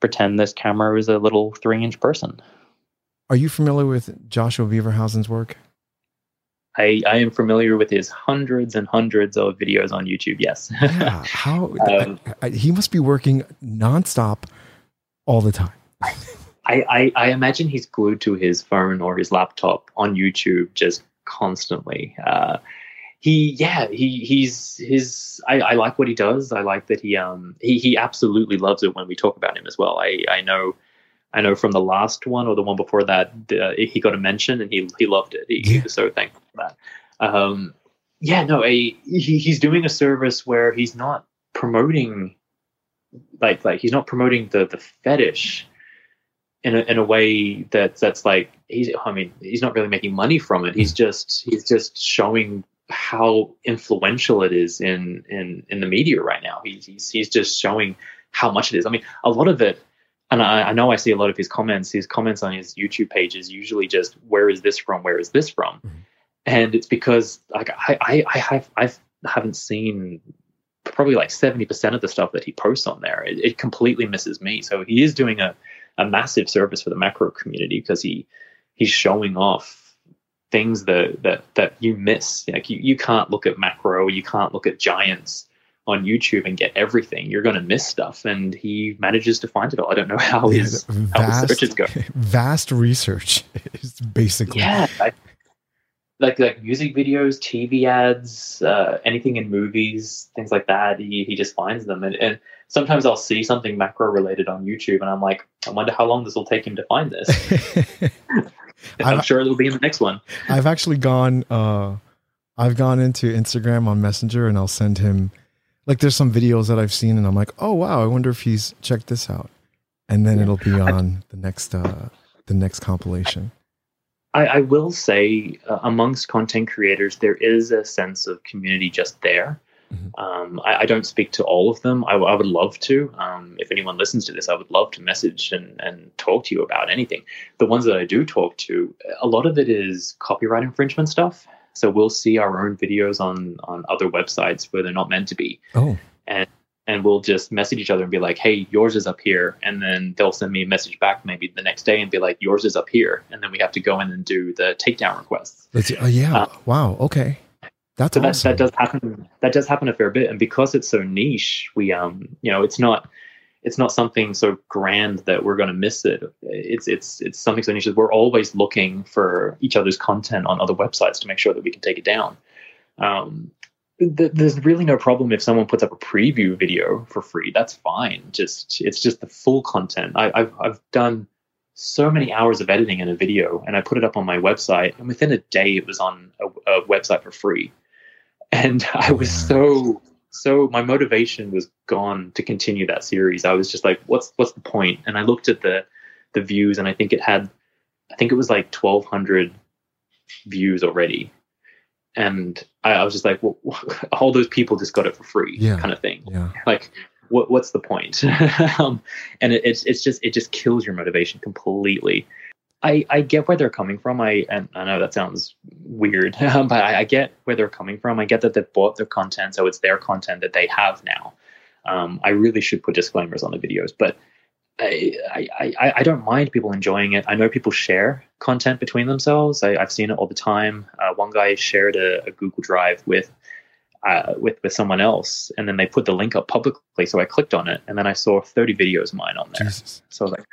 pretend this camera is a little three inch person. Are you familiar with Joshua Beaverhausen's work? I, I am familiar with his hundreds and hundreds of videos on YouTube. Yes. Yeah, how um, I, I, he must be working nonstop all the time. I, I, I imagine he's glued to his phone or his laptop on YouTube just constantly. Uh, he, yeah, he, he's his. I, I like what he does. I like that he um he he absolutely loves it when we talk about him as well. I I know. I know from the last one or the one before that, uh, he got a mention and he he loved it. He, he was so thankful for that. Um, yeah, no, a, he, he's doing a service where he's not promoting, like like he's not promoting the the fetish in a in a way that that's like he's. I mean, he's not really making money from it. He's just he's just showing how influential it is in in in the media right now. He's he's, he's just showing how much it is. I mean, a lot of it. And I, I know I see a lot of his comments. His comments on his YouTube page is usually just, where is this from? Where is this from? Mm-hmm. And it's because like I, I, I have I haven't seen probably like seventy percent of the stuff that he posts on there. It, it completely misses me. So he is doing a, a massive service for the macro community, because he he's showing off things that that, that you miss. Like you, you can't look at macro, you can't look at giants on YouTube and get everything. You're going to miss stuff, and he manages to find it all. I don't know how his, vast, how his searches go. Vast research is basically yeah, I, like like music videos, T V ads, uh, anything in movies, things like that. He he just finds them, and and sometimes I'll see something macro related on YouTube, and I'm like, I wonder how long this will take him to find this. I'm sure it'll be in the next one. I've actually gone, uh, I've gone into Instagram on Messenger, and I'll send him. Like there's some videos that I've seen and I'm like, oh wow, I wonder if he's checked this out. And then it'll be on the next, uh, the next compilation. I, I will say uh, amongst content creators, there is a sense of community just there. Mm-hmm. Um, I, I don't speak to all of them. I, I would love to, um, if anyone listens to this, I would love to message and, and talk to you about anything. The ones that I do talk to, a lot of it is copyright infringement stuff. So we'll see our own videos on, on other websites where they're not meant to be. Oh. And and we'll just message each other and be like, hey, yours is up here. And then they'll send me a message back maybe the next day and be like, yours is up here. And then we have to go in and do the takedown requests. That's, oh, yeah. Um, wow. Okay. That's so awesome. That, that does happen. That does happen a fair bit. And because it's so niche, we, um, you know, it's not, it's not something so grand that we're going to miss it. It's it's it's something so niche. We're always looking for each other's content on other websites to make sure that we can take it down. Um, th- there's really no problem if someone puts up a preview video for free. That's fine. Just it's just the full content. I, I've I've done so many hours of editing in a video, and I put it up on my website, and within a day it was on a, a website for free, and I was so. So my motivation was gone to continue that series. I was just like, what's what's the point? And I looked at the the views, and I think it had, I think it was like twelve hundred views already. And I, I was just like, well, all those people just got it for free, yeah, kind of thing. Yeah. Like, what what's the point? um, and it, it's it's just it just kills your motivation completely. I, I get where they're coming from. I and I know that sounds weird, but I, I get where they're coming from. I get that they've bought their content, so it's their content that they have now. Um, I really should put disclaimers on the videos, but I, I, I, I don't mind people enjoying it. I know people share content between themselves. I, I've seen it all the time. Uh, one guy shared a, a Google Drive with, uh, with, with someone else, and then they put the link up publicly. So I clicked on it, and then I saw thirty videos of mine on there. Jesus. So like,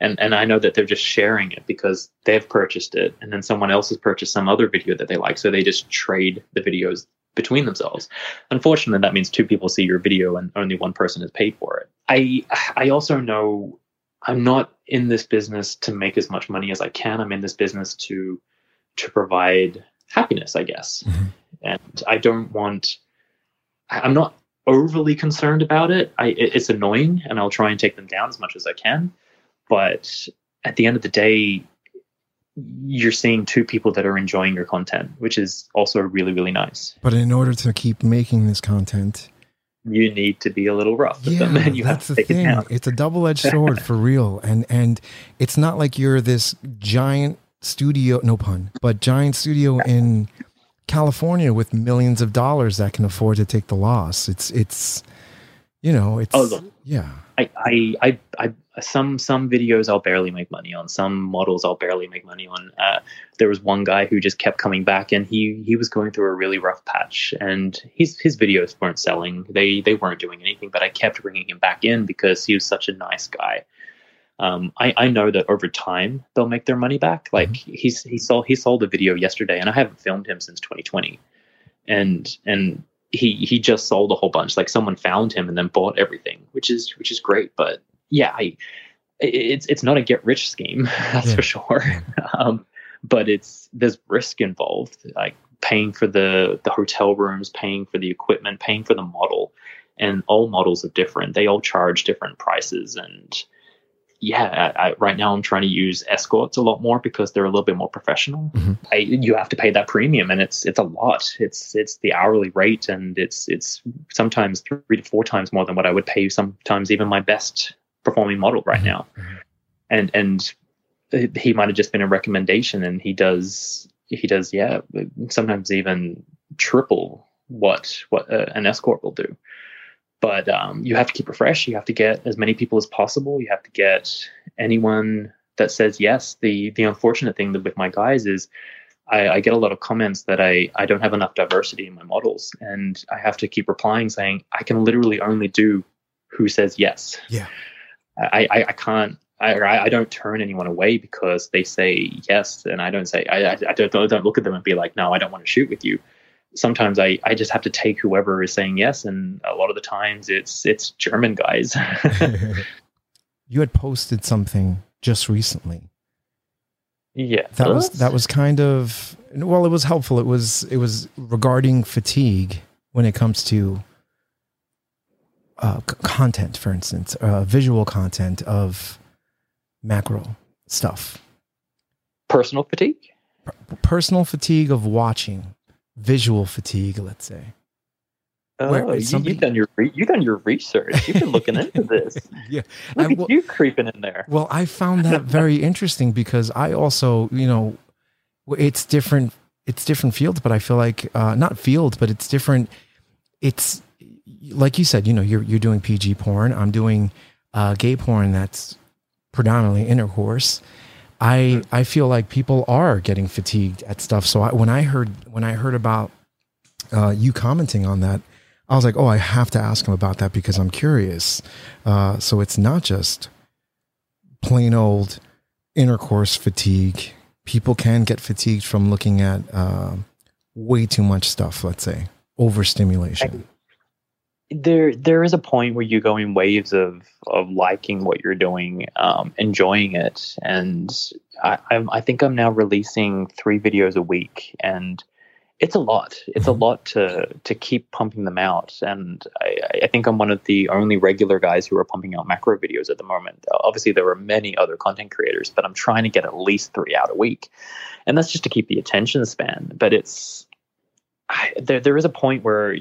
and, and I know that they're just sharing it because they've purchased it, and then someone else has purchased some other video that they like. So they just trade the videos between themselves. Unfortunately, that means two people see your video and only one person has paid for it. I I also know I'm not in this business to make as much money as I can. I'm in this business to to provide happiness, I guess. Mm-hmm. And I don't want, I'm not overly concerned about it. I it's annoying, and I'll try and take them down as much as I can. But at the end of the day, you're seeing two people that are enjoying your content, which is also really, really nice. But in order to keep making this content, you need to be a little rough with yeah, them, and you that's have to the take thing. It down. It's a double-edged sword for real. And, and it's not like you're this giant studio, no pun, but giant studio in California with millions of dollars that can afford to take the loss. It's, it's, you know, it's, oh, look, yeah. I, I, I, I, Some some videos I'll barely make money on. Some models I'll barely make money on. Uh, there was one guy who just kept coming back, and he he was going through a really rough patch, and his his videos weren't selling. They they weren't doing anything, but I kept bringing him back in because he was such a nice guy. Um, I, I know that over time they'll make their money back. Like mm-hmm. he's he sold he sold a video yesterday, and I haven't filmed him since twenty twenty, and and he he just sold a whole bunch. Like someone found him and then bought everything, which is which is great, but. Yeah, I, it's it's not a get rich scheme, that's yeah. for sure. Um, but it's there's risk involved, like paying for the the hotel rooms, paying for the equipment, paying for the model, and all models are different. They all charge different prices, and yeah, I, I, right now I'm trying to use escorts a lot more because they're a little bit more professional. Mm-hmm. I, you have to pay that premium, and it's it's a lot. It's it's the hourly rate, and it's it's sometimes three to four times more than what I would pay. Sometimes even my best performing model right now, and and he might have just been a recommendation, and he does he does yeah sometimes even triple what what uh, an escort will do. But um you have to keep it fresh. You have to get as many people as possible. You have to get anyone that says yes. The the unfortunate thing that with my guys is I, I get a lot of comments that I, I don't have enough diversity in my models, and I have to keep replying saying I can literally only do who says yes. Yeah. I, I, I can't, I, I don't turn anyone away because they say yes. And I don't say, I, I don't, I don't look at them and be like, no, I don't want to shoot with you. Sometimes I, I just have to take whoever is saying yes. And a lot of the times it's, it's German guys. You had posted something just recently. Yeah. That was, that was kind of, well, it was helpful. It was, it was regarding fatigue when it comes to Uh, c- content, for instance, uh, visual content of mackerel stuff. Personal fatigue? P- personal fatigue of watching, visual fatigue, let's say. Oh, you, somebody... you've done your re- you've done your research. You've been looking into this. Yeah, look I, at well, you creeping in there. Well, I found that very interesting because I also, you know, it's different. It's different fields, but I feel like uh, not field, but it's different. It's like you said, you know, you're you're doing P G porn. I'm doing uh, gay porn. That's predominantly intercourse. I I feel like people are getting fatigued at stuff. So I, when I heard when I heard about uh, you commenting on that, I was like, oh, I have to ask him about that because I'm curious. Uh, so it's not just plain old intercourse fatigue. People can get fatigued from looking at uh, way too much stuff. Let's say overstimulation. I- There, there is a point where you go in waves of, of liking what you're doing, um, enjoying it, and I, I'm, I think I'm now releasing three videos a week, and it's a lot. It's a lot to to keep pumping them out, and I, I think I'm one of the only regular guys who are pumping out macro videos at the moment. Obviously, there are many other content creators, but I'm trying to get at least three out a week, and that's just to keep the attention span. But it's I, there, there is a point where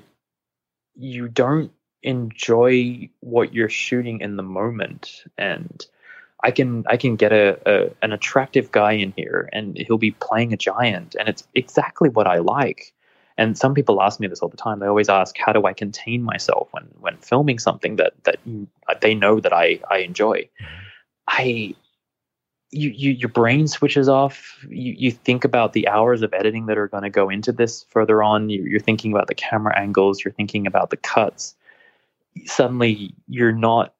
you don't enjoy what you're shooting in the moment. And I can I can get a, a an attractive guy in here, and he'll be playing a giant, and it's exactly what I like. And some people ask me this all the time. They always ask, how do I contain myself when when filming something that that they know that I I enjoy? I you, you your brain switches off. You you think about the hours of editing that are going to go into this further on. You, you're thinking about the camera angles. You're thinking about the cuts. Suddenly, you're not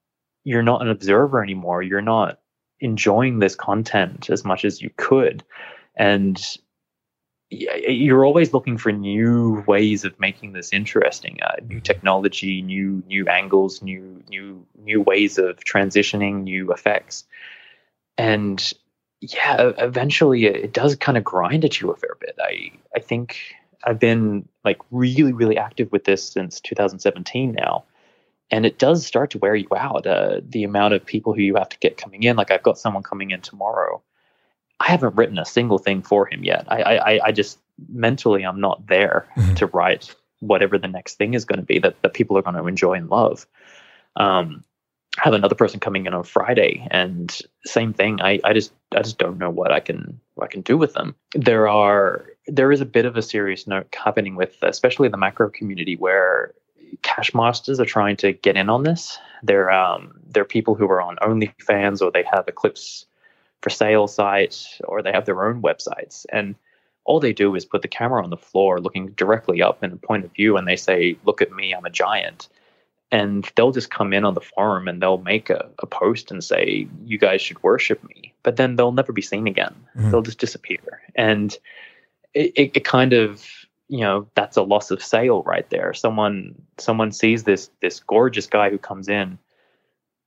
you're not an observer anymore. You're not enjoying this content as much as you could, and you're always looking for new ways of making this interesting, uh, new technology, new new angles, new new new ways of transitioning, new effects. And yeah, eventually it does kind of grind at you a fair bit. I, I think I've been like really, really active with this since two thousand seventeen now. And it does start to wear you out. Uh, the amount of people who you have to get coming in, like I've got someone coming in tomorrow. I haven't written a single thing for him yet. I, I, I just mentally, I'm not there mm-hmm. to write whatever the next thing is going to be that, that people are going to enjoy and love. Um, I have another person coming in on Friday, and same thing. I, I just, I just don't know what I can, what I can do with them. There are, there is a bit of a serious note happening with, especially the macro community, where cash masters are trying to get in on this. They're, um, they're people who are on OnlyFans, or they have a Clips for sale site, or they have their own websites, and all they do is put the camera on the floor looking directly up in a point of view, and they say, look at me, I'm a giant. And they'll just come in on the forum and they'll make a, a post and say, you guys should worship me, but then they'll never be seen again. Mm-hmm. They'll just disappear. And it, it, it kind of, you know, that's a loss of sale right there. Someone someone sees this this gorgeous guy who comes in,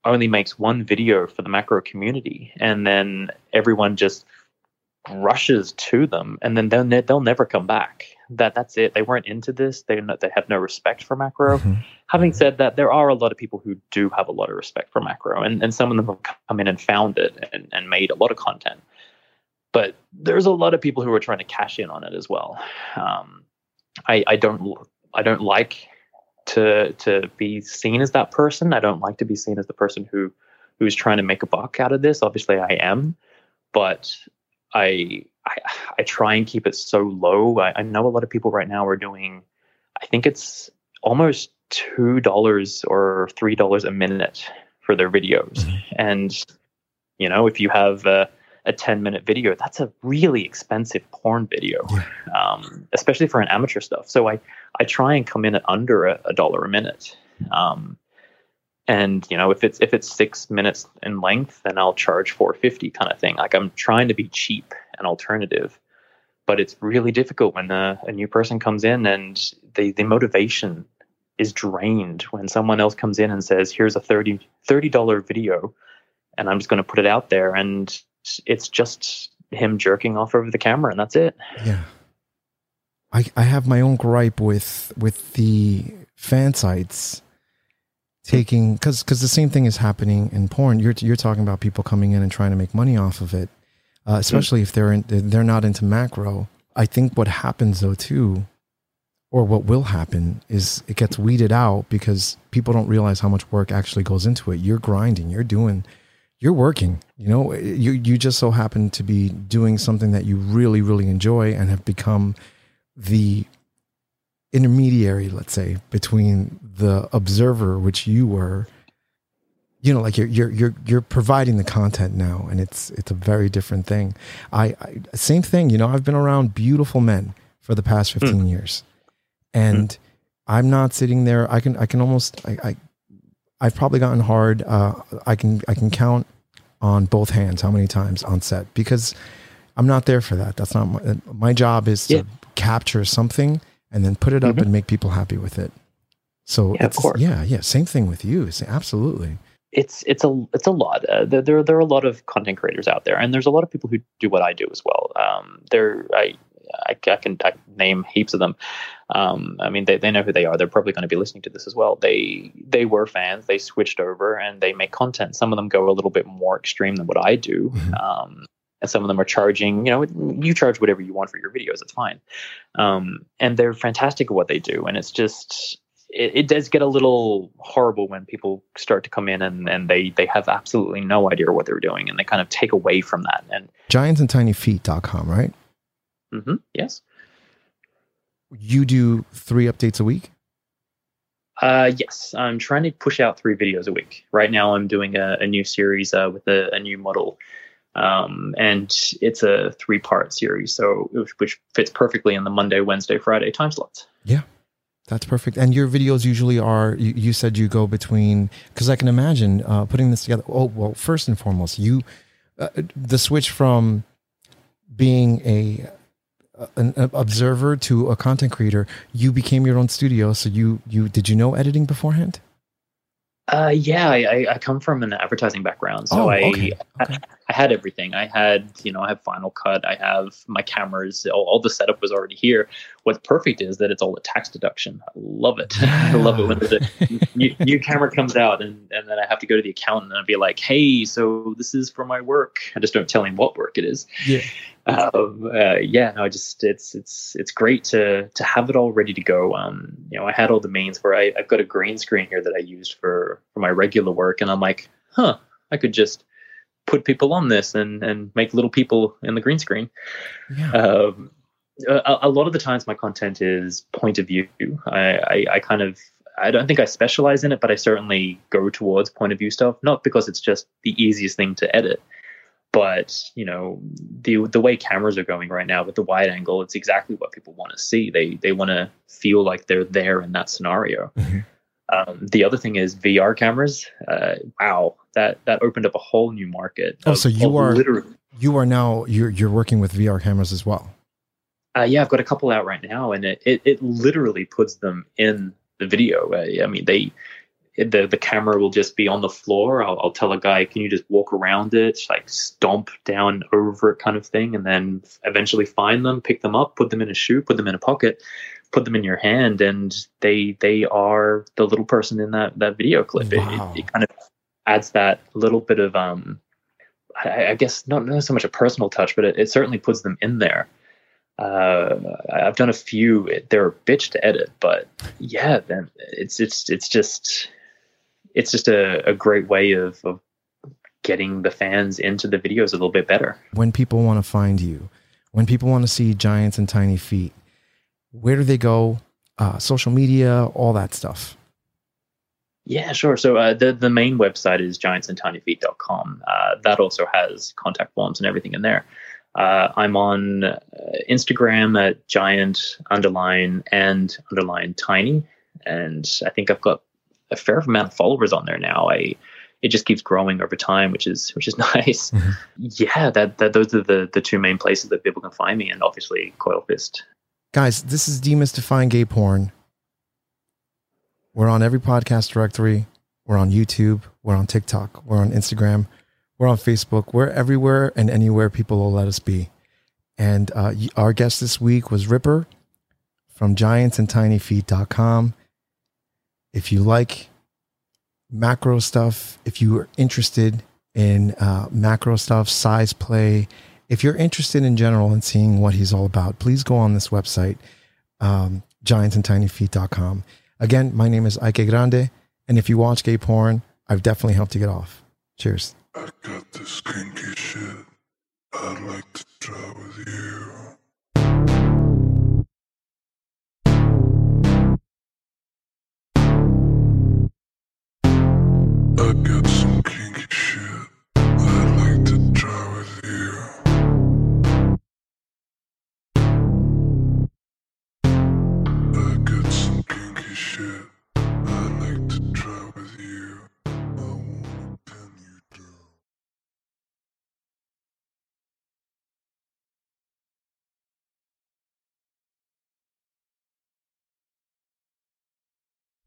only makes one video for the macro community, and then everyone just rushes to them, and then they'll, ne- they'll never come back. That that's it. They weren't into this. They no, they have no respect for macro. Mm-hmm. Having said that, there are a lot of people who do have a lot of respect for macro, and, and some of them have come in and found it and, and made a lot of content. But there's a lot of people who are trying to cash in on it as well. Um, I, I don't I don't like to to be seen as that person. I don't like to be seen as the person who who's trying to make a buck out of this. Obviously I am, but I I, I try and keep it so low. I, I know a lot of people right now are doing, I think it's almost two dollars or three dollars a minute for their videos. Mm-hmm. And, you know, if you have a, a ten minute video, that's a really expensive porn video, um, especially for an amateur stuff. So I, I try and come in at under a, a dollar a minute. Um, and you know, if it's, if it's six minutes in length, then I'll charge four fifty kind of thing. Like I'm trying to be cheap and alternative, but it's really difficult when a, a new person comes in, and the, the motivation is drained when someone else comes in and says, here's a thirty dollars video, and I'm just going to put it out there. And it's just him jerking off over the camera, and that's it. Yeah. I, I have my own gripe with with the fan sites taking, because because the same thing is happening in porn. You're you're talking about people coming in and trying to make money off of it, uh, especially mm. if they're in, they're not into macro. I think what happens though too, or what will happen, is it gets weeded out because people don't realize how much work actually goes into it. You're grinding. You're doing. You're working, you know, you, you just so happen to be doing something that you really, really enjoy and have become the intermediary, let's say, between the observer, which you were, you know, like you're, you're, you're, you're providing the content now, and it's, it's a very different thing. I, I same thing, you know, I've been around beautiful men for the past fifteen mm. years, and mm. I'm not sitting there. I can, I can almost, I, I I've probably gotten hard. Uh, I can I can count on both hands how many times on set, because I'm not there for that. That's not my, my job is yeah. to capture something and then put it up mm-hmm. and make people happy with it. So yeah, it's, of course. yeah, yeah, same thing with you. It's, absolutely. It's it's a it's a lot. Uh, there, there there are a lot of content creators out there, and there's a lot of people who do what I do as well. Um, there I. I, I can I name heaps of them. Um, I mean, they, they know who they are. They're probably going to be listening to this as well. They they were fans. They switched over and they make content. Some of them go a little bit more extreme than what I do. Mm-hmm. Um, and some of them are charging, you know, you charge whatever you want for your videos. It's fine. Um, and they're fantastic at what they do. And it's just, it, it does get a little horrible when people start to come in and, and they, they have absolutely no idea what they're doing, and they kind of take away from that. And Giants and Tiny Feet dot com, right? Mm-hmm. Yes. you do three updates a week? Uh, yes, I'm trying to push out three videos a week. Right now I'm doing a, a new series uh, with a, a new model. Um, and it's a three part series, so which fits perfectly in the Monday, Wednesday, Friday time slots. Yeah, that's perfect. And your videos usually are, you, you said you go between, because I can imagine uh, putting this together. Oh, well, first and foremost, you, uh, the switch from being a, an observer to a content creator, you became your own studio. So you, you, did you know editing beforehand? Uh, yeah, I, I come from an advertising background. So oh, okay. I, okay. I, I had everything. I had, you know, I have Final Cut. I have my cameras. All, all the setup was already here. What's perfect is that it's all a tax deduction. I love it. Yeah. I love it when the new, new camera comes out and, and then I have to go to the accountant and I'd be like, hey, so this is for my work. I just don't tell him what work it is. Yeah. Um, uh, yeah, no, just, it's, it's, it's great to, to have it all ready to go. Um, you know, I had all the mains where I, I've got a green screen here that I used for, for my regular work. And I'm like, huh, I could just put people on this and, and make little people in the green screen. Yeah. Um, a, a lot of the times my content is point of view. I, I, I kind of, I don't think I specialize in it, but I certainly go towards point of view stuff, not because it's just the easiest thing to edit. But, you know, the the way cameras are going right now with the wide angle, it's exactly what people want to see. They they want to feel like they're there in that scenario. Mm-hmm. Um, the other thing is V R cameras. Uh, wow, that that opened up a whole new market. Oh, of, so you are literally. you are now you're you're working with V R cameras as well. Uh, yeah, I've got a couple out right now, and it it, it literally puts them in the video. I, I mean, they. The the camera will just be on the floor. I'll, I'll tell a guy, can you just walk around it, like stomp down over it kind of thing, and then eventually find them, pick them up, put them in a shoe, put them in a pocket, put them in your hand, and they they are the little person in that, that video clip. Wow. It, it, it kind of adds that little bit of, um, I, I guess, not, not so much a personal touch, but it, it certainly puts them in there. Uh, I've done a few. They're a bitch to edit, but yeah, then it's it's it's just... It's just a, a great way of, of getting the fans into the videos a little bit better. When people want to find you, when people want to see Giants and Tiny Feet, where do they go? Uh, social media, all that stuff. Yeah, sure. So uh, the, the main website is Giants and Tiny Feet dot com. Uh, that also has contact forms and everything in there. Uh, I'm on uh, Instagram at giant underline and underline tiny. And I think I've got a fair amount of followers on there now. I, it just keeps growing over time, which is, which is nice. Mm-hmm. Yeah. That, that, those are the, the two main places that people can find me, and obviously Coiled Fist. Guys, this is Demystifying Gay Porn. We're on every podcast directory. We're on YouTube. We're on TikTok. We're on Instagram. We're on Facebook. We're everywhere and anywhere people will let us be. And, uh, our guest this week was Ripper from Giants and Tiny Feet dot com. If you like macro stuff, if you are interested in uh, macro stuff, size play, if you're interested in general and seeing what he's all about, please go on this website, um, Giants and Tiny Feet dot com. Again, my name is Ike Grande, and if you watch gay porn, I've definitely helped you get off. Cheers. I got this kinky shit I'd like to try with you. I got some